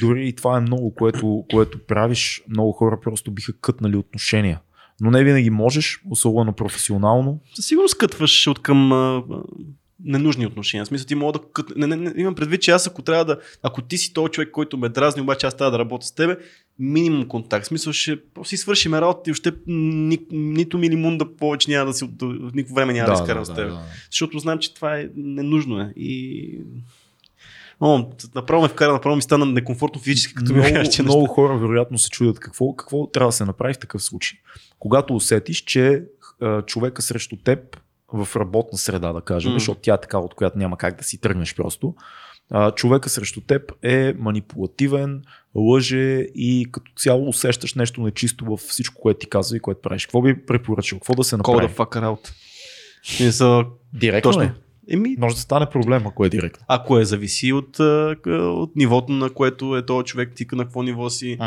Дори и това е много, което правиш. Много хора просто биха кътнали отношения. Но не винаги можеш, особено професионално. Със сигурност кътваш от към ненужни отношения. В смисъл, ти мога да кътна. Имам предвид, че аз ако ти си този човек, който ме дразни, обаче аз трябва да работя с тебе, минимум контакт. В смисъл, ще си свършим работа и още нито милимунда повече няма да си никакво време няма да изкарам с тебе. Да. Защото знам, че това е ненужно е. Направо ми стана некомфортно физически, като ми кажеш, че много хора вероятно се чудят какво трябва да се направи в такъв случай. Когато усетиш, че човека срещу теб в работна среда, да кажем, защото тя е такава, от която няма как да си тръгнеш просто, човека срещу теб е манипулативен, лъже и като цяло усещаш нещо нечисто във всичко, което ти казва и което правиш. Какво би препоръчал? Какво да се направи? Call the fucker out. Директно ли? Може да стане проблем, ако е директно. Ако е, зависи от нивото, на което е този човек, ти на какво ниво си.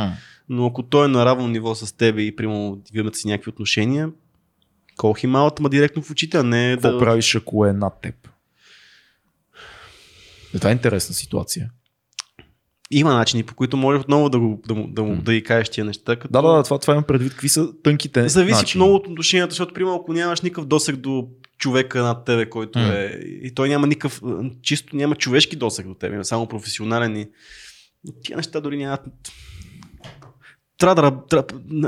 Но ако той е на равно ниво с тебе и примерно имате си някакви отношения, call him out, ама директно в очите, а не... Какво правиш, ако е над теб? Това е интересна ситуация. Има начини, по които можеш отново да ги кажеш тия неща. Като... Да, това имам предвид. Какви са тънките неща? Зависи начини. Много от отношенията, защото, примерно, ако нямаш никакъв досег до човека над тебе, който е. И той няма никакъв. Чисто няма човешки досег до тебе, само професионален и. Тия неща дори нямат.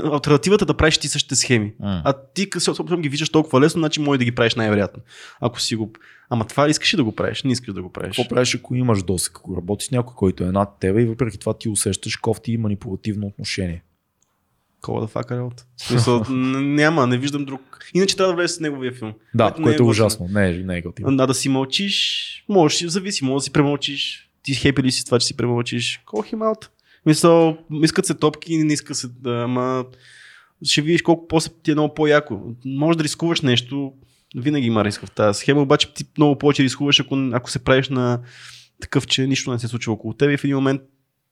Алтернативата да правиш ти същите схеми. А ти собствено ги виждаш толкова лесно, значи може да ги правиш най-вероятно. Ако си го. Ама това искаш ли да го правиш? Не искаш да го правиш. Какво правиш, ако имаш досег, ако работиш с някой, който е над тебе и въпреки това ти усещаш кофти и манипулативно отношение? Кола да фака работа. Няма, не виждам друг. Иначе трябва да влезеш с неговия филм. Да, което е ужасно. Не е готино. Да си мълчиш, можеш, зависи, може да си премълчиш. Ти хепи ли си това, че си премълчиш? Call him out. Мисъл, искат се топки, не искат се да, ама ще видиш колко после ти е много по-яко. Може да рискуваш нещо, винаги има риск в тази схема, обаче ти много повече рискуваш, ако се правиш на такъв, че нищо не се случва около теб и в един момент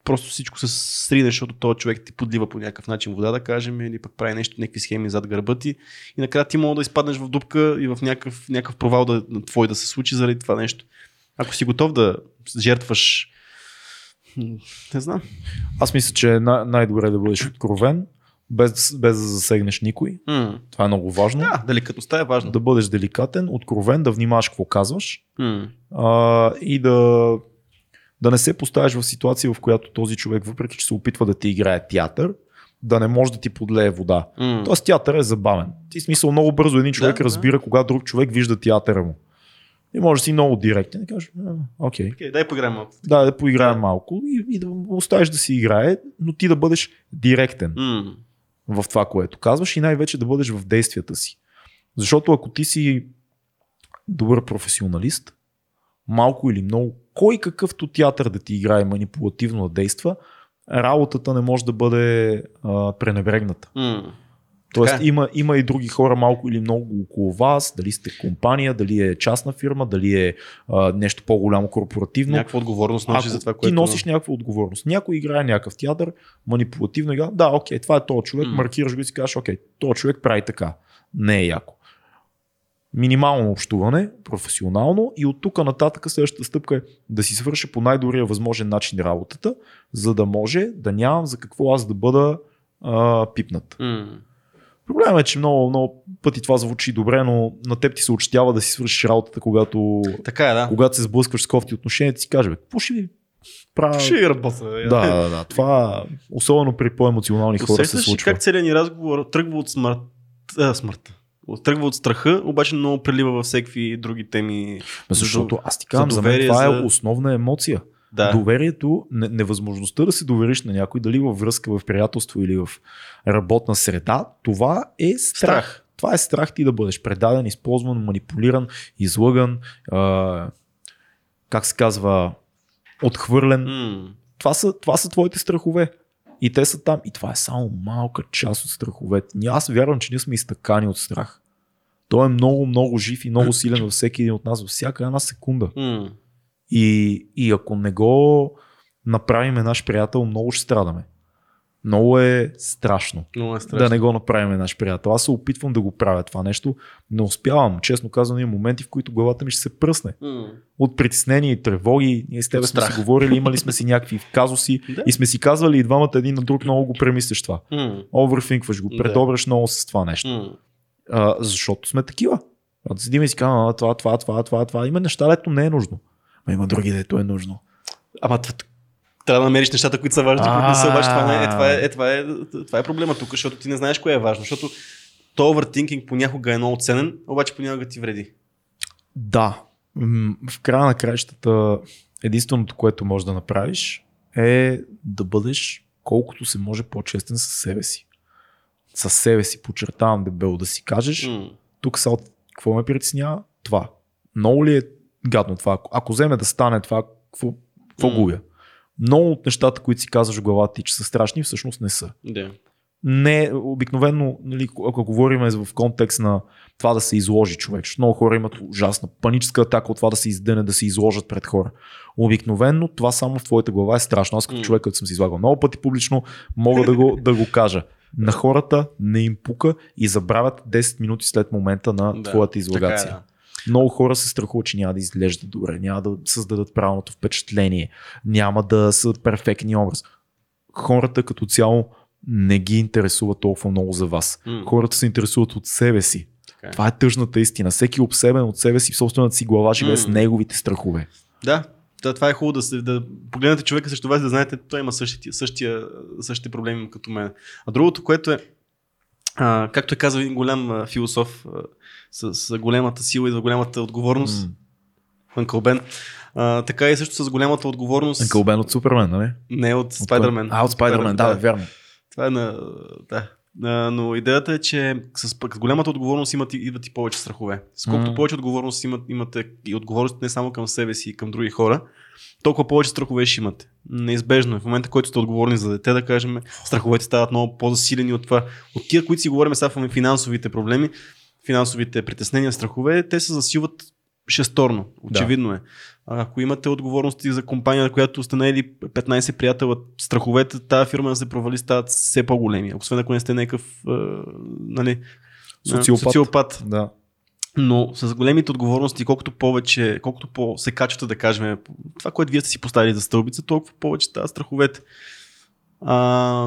просто всичко се срине, защото този човек ти подлива по някакъв начин вода, да кажем, или пък прави нещо, някакви схеми зад гърба ти и накрая ти мога да изпаднеш в дупка и в някакъв провал твой да се случи заради това нещо. Ако си готов да жертваш. Не знам. Аз мисля, че е най-добре да бъдеш откровен, без да засегнеш никой. Това е много важно. Да, деликатността е важна. Да бъдеш деликатен, откровен, да внимаваш какво казваш и да не се поставиш в ситуация, в която този човек, въпреки че се опитва да ти играе театър, да не може да ти подлее вода. Тоест театър е забавен. Ти смисъл много бързо един човек разбира кога друг човек вижда театъра му. И може да си много директен и кажеш, окей. Дай поиграем малко. Да поиграем малко и да оставиш да си играе, но ти да бъдеш директен в това, което казваш и най-вече да бъдеш в действията си. Защото ако ти си добър професионалист, малко или много, кой какъвто театър да ти играе манипулативно да действа, работата не може да бъде пренебрегната. Тоест има и други хора малко или много около вас, дали сте компания, дали е частна фирма, дали е нещо по-голямо корпоративно. Някаква отговорност носиш за това, което... Ти носиш някаква отговорност. Някой играе някакъв театър, манипулативно игра. Да, окей, това е този човек, маркираш го и си кажеш, окей, този човек прави така. Не е яко. Минимално общуване, професионално и от тук нататък следващата стъпка е да си свърша по най-добрия възможен начин работата, за да може да нямам за какво аз да бъда пипнат. Проблемът е, че много пъти това звучи добре, но на теб ти се отчитява да си свършиш работата, когато се сблъскваш с кофти отношения, ти си кажеш, какво ще ви правя? Ще ви работя. Да, това особено при по-емоционални хора се случва. Как целият ни разговор тръгва от смъртта. Тръгва от страха, обаче много прелива във всеки други теми. Защото аз ти казвам, за мен това е основна емоция. Да. Доверието, невъзможността да се довериш на някой, дали във връзка, в приятелство или в работна среда, това е страх. Това е страх ти да бъдеш предаден, използван, манипулиран, излъган, как се казва, отхвърлен. Това са твоите страхове. И те са там. И това е само малка част от страховете. Аз вярвам, че ние сме изтъкани от страх. Той е много, много жив и много силен във всеки един от нас, във всяка една секунда. И ако не го направиме наш приятел, много ще страдаме. Много е страшно да не го направиме наш приятел. Аз се опитвам да го правя това нещо, не успявам. Честно казвам, има моменти, в които главата ми ще се пръсне. От притеснение и тревоги. Ние с тебе сме си говорили, имали сме си някакви казуси и сме си казвали и двамата един на друг, много го премислиш това. Оверфинкваш го, предобреш много с това нещо. Защото сме такива. Седим и си казвам, това. Има неща, дето не е нужно. Има други, дето е нужно. Ама трябва да намериш нещата, които са важни, които не са важни. Това е проблема тук, защото ти не знаеш кое е важно. Защото то овертинкинг понякога е много ценен, обаче понякога ти вреди. Да. В края на краищата единственото, което можеш да направиш е да бъдеш колкото се може по-честен със себе си. Със себе си, подчертавам дебело, да си кажеш тук са какво ме притеснява? Това. Много ли е гадно това? Ако вземе да стане това, какво губя? Много от нещата, които си казваш в главата ти, че са страшни, всъщност не са. Yeah. Не, обикновено, нали, ако говорим в контекст на това да се изложи човек, много хора имат ужасна паническа атака от това да се издъне, да се изложат пред хора. Обикновено това само в твоята глава е страшно. Аз като човек, който съм се излагал много пъти публично, мога да го кажа. На хората не им пука и забравят 10 минути след момента на твоята излагация. Така е, да. Много хора се страхуват, че няма да изглеждат добре, няма да създадат правилното впечатление, няма да са перфектни образ. Хората като цяло не ги интересуват толкова много за вас. Хората се интересуват от себе си. Така. Това е тъжната истина. Всеки обсебен от себе си в собствената си глава живее с неговите страхове. Да. Това е хубаво да погледнете човека срещу вас, да знаете, той има същите проблеми като мен. А другото, което е, както е казал един голям философ, с голямата сила и за голямата отговорност, Анкъл Бен, така и също с голямата отговорност. Анкъл Бен от Супермен, нали? Не, от Спайдърмен. От Спайдърмен, да, вярно. Това е да. Но идеята е, че с голямата отговорност идват и повече страхове. Сколкото повече отговорност имате и отговорност не само към себе си и към други хора, толкова повече страхове ще имате. Неизбежно е. В момента, който сте отговорни за дете, да кажем, страховете стават много по-засилени от това. От тия, които си говорим сега в финансовите проблеми, финансовите притеснения, страхове, те се засилват шесторно. Очевидно е. Ако имате отговорности за компания, на която сте наели 15 приятела, страховете тази фирма да се провали стават все по-големи. Освен ако не сте някакъв социопат. Да. Но с големите отговорности, колкото по се качвате, да кажем, това, което вие сте си поставили за стълбица, толкова повече стават страховете.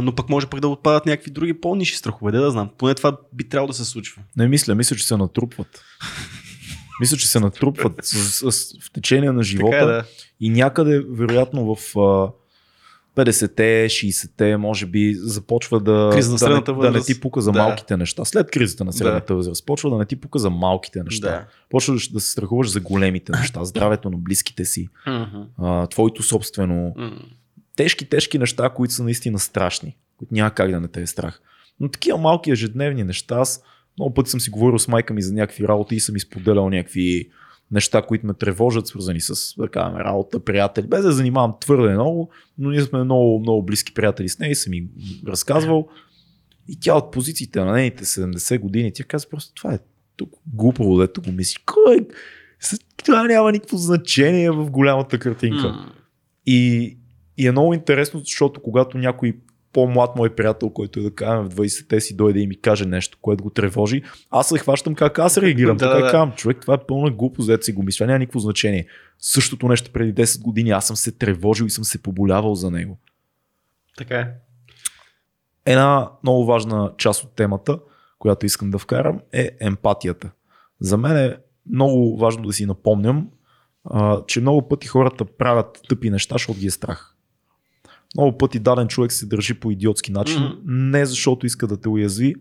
Но пък може пък да отпадат някакви други по-ниши страхове, да знам. Поне това би трябвало да се случва. Не мисля, че се натрупват. Мисля, че се натрупват в течение на живота и някъде, вероятно, в 50-те, 60-те, може би, започва да не ти пука за малките неща. След кризата на средната възраст, почва да не ти пука за малките неща. Почваш да се страхуваш за големите неща, здравето на близките си, твоето собствено. Тежки неща, които са наистина страшни, които няма как да не те е страх. Но такива малки ежедневни неща, много пъти съм си говорил с майка ми за някакви работи и съм изподелял някакви неща, които ме тревожат, свързани с работа, приятели. Без да занимавам твърде много, но ние сме много, много близки приятели с нея и съм им разказвал. И тя от позициите на нейните 70 години, тя каза просто, това е глупо, дето го мислиш. Това няма никакво значение в голямата картинка. И е много интересно, защото когато някой по-млад мой приятел, който е, да кажем, в 20-те си дойде и ми каже нещо, което го тревожи, аз се хващам как аз реагирам. Така казвам, човек, това е пълна глупост, да си го мисля, няма никакво значение. Същото нещо преди 10 години, аз съм се тревожил и съм се поболявал за него. Така е. Една много важна част от темата, която искам да вкарам, е емпатията. За мен е много важно да си напомням, че много пъти хората правят тъпи неща, защото ги е страх. Много пъти даден човек се държи по идиотски начин, не защото иска да те уязви,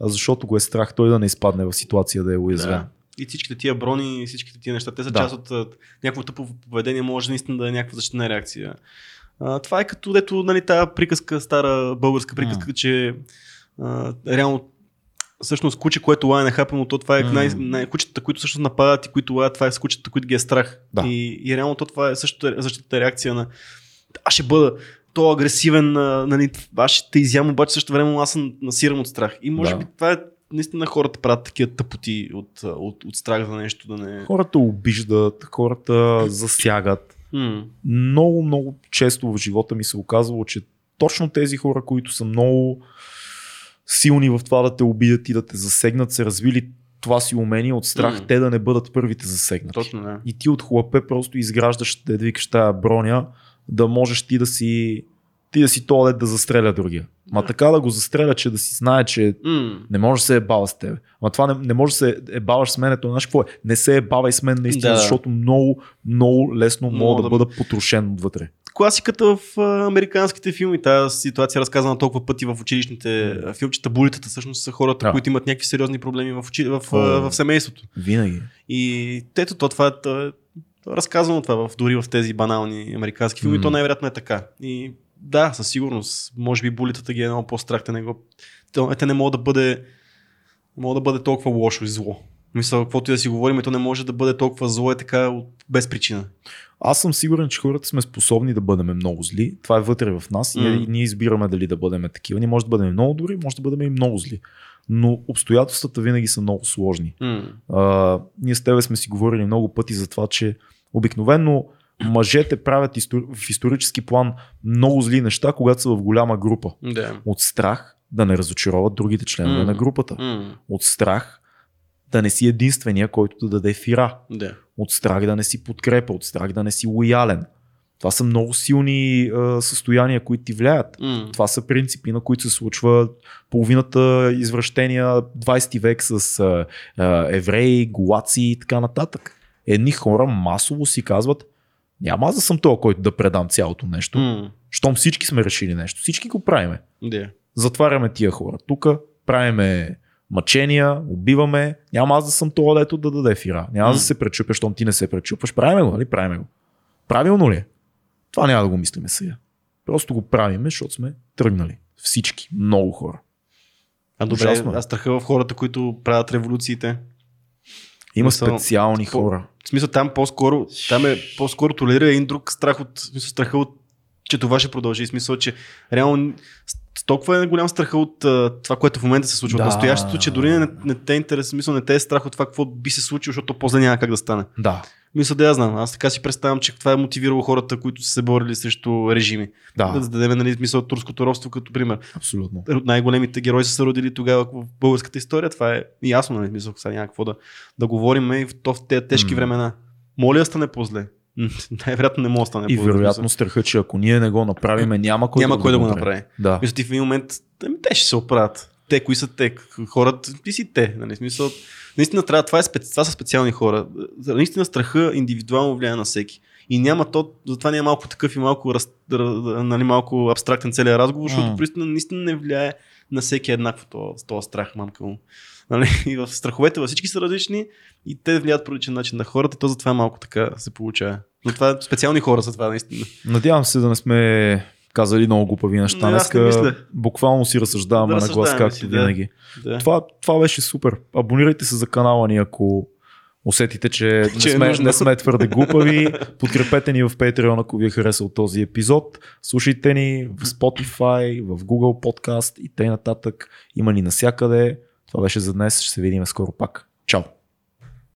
а защото го е страх той да не изпадне в ситуация да е уязвен. Да. И всичките тия брони, и всичките тия неща, те са част от някакво тъпо поведение, може наистина да е някаква защитна реакция. Това е като тази приказка, стара българска приказка, че реално всъщност куче, което лае нахапено, то това е кучетата, които също нападат и които лаят, това е с кучетата, които ги е страх. Да. И реално това е също защитната реакция на аз ще бъда то агресивен, аз ще те изям, обаче също време аз съм насирам от страх. И може би това е наистина хората правят такива тъпоти от страх за нещо да не... Хората обиждат, хората засягат. Много, много често в живота ми се оказвало, че точно тези хора, които са много силни в това да те обидят и да те засегнат, се развили това си умение от страх, те да не бъдат първите засегнати. Точно, да. И ти от хлапе просто изграждаш, да викаш тая броня, да можеш ти да си тоалет да застреля другия. Ма така да го застреля, че да си знае, че не може да се ебава с тебе. Ама това не може да се ебаваш с мен, знаеш какво е? Не се ебавай с мен наистина, защото много, много лесно мога да бъда потрошен отвътре. Класиката в американските филми, тази ситуация е разказана толкова пъти в училищните филмчета, булитата всъщност са хората, които имат някакви сериозни проблеми в семейството. Винаги. И тето това е разказано това дори в тези банални американски филми, то най-вероятно е така. И да, със сигурност, може би булитата ги е много по-страх, те не могат да бъде толкова лошо и зло. Мисля, каквото и да си говорим, то не може да бъде толкова зло, е така без причина. Аз съм сигурен, че хората сме способни да бъдем много зли. Това е вътре в нас и ние избираме дали да бъдем такива. Ние може да бъдем много добри, може да бъдем и много зли. Но обстоятелствата винаги са много сложни. Ние с тебе сме си говорили много пъти за това, че обикновено мъжете правят в исторически план много зли неща, когато са в голяма група. От страх да не разочароват другите членове на групата. От страх да не си единствения, който да даде фира. Yeah. От страх да не си подкрепа, от страх да не си лоялен. Това са много силни състояния, които ти влияят. Mm. Това са принципи, на които се случва половината извращения 20 век с евреи, голаци и така нататък. Едни хора масово си казват: няма аз да съм този, който да предам цялото нещо. Mm. Щом всички сме решили нещо, всички го правиме. Yeah. Затваряме тия хора тук, правиме мъчения, убиваме. Няма аз да съм този, дето да даде фира. Няма аз да се пречупя, щом ти не се пречупваш. Правиме го, нали? Правиме го. Правилно ли е? Това няма да го мислиме сега. Просто го правиме, защото сме тръгнали. Всички, много хора. А добре, аз страха в хората, които правят революциите. Има специални хора. В смисъл, там е по-скоро толерира един друг страх от страха от, че това ще продължи. В смисъл, че реално толкова е голям страха от това, което в момента се случва. Да. Настоящето, че дори не те е интерес, смисъл, не те е страх от това, какво би се случило, защото после няма как да стане. Да. Мисля, да я знам. Аз така си представям, че това е мотивирало хората, които са се борили срещу режими. Да. Да дадем, нали, мисъл, турското робство като пример. Абсолютно. Най-големите герои са се родили тогава в българската история. Това е ясно, нали, мисъл, сега няма какво да говорим и в тези тежки времена. Моля да стане по-зле. Най-вероятно не мога да стане по-зле. И вероятно страха, че ако ние не го направиме, няма кой да го направи. Да. Мисля, ти в един момент те ще се оправят. Те, кои са те, хората, ти си те. Нали? Смисъл, наистина трябва, това са специални хора. Наистина страха индивидуално влияе на всеки. И няма то, затова не е малко такъв и малко абстрактен целият разговор, защото пристина наистина не влияе на всеки еднакво този страх, мамка му. Нали? И в страховете във всички са различни и те влияят по различен начин на хората, то затова малко така се получава. Но това специални хора са това наистина. Надявам се да не сме казали много глупави неща. Днеска буквално си разсъждаваме на глас, както винаги. Да. Това беше супер. Абонирайте се за канала ни, ако усетите, че не сме твърде глупави. Подкрепете ни в Patreon, ако ви е харесал този епизод. Слушайте ни в Spotify, в Google Podcast и т.н. Има ни насякъде. Това беше за днес. Ще се видим скоро пак. Чао!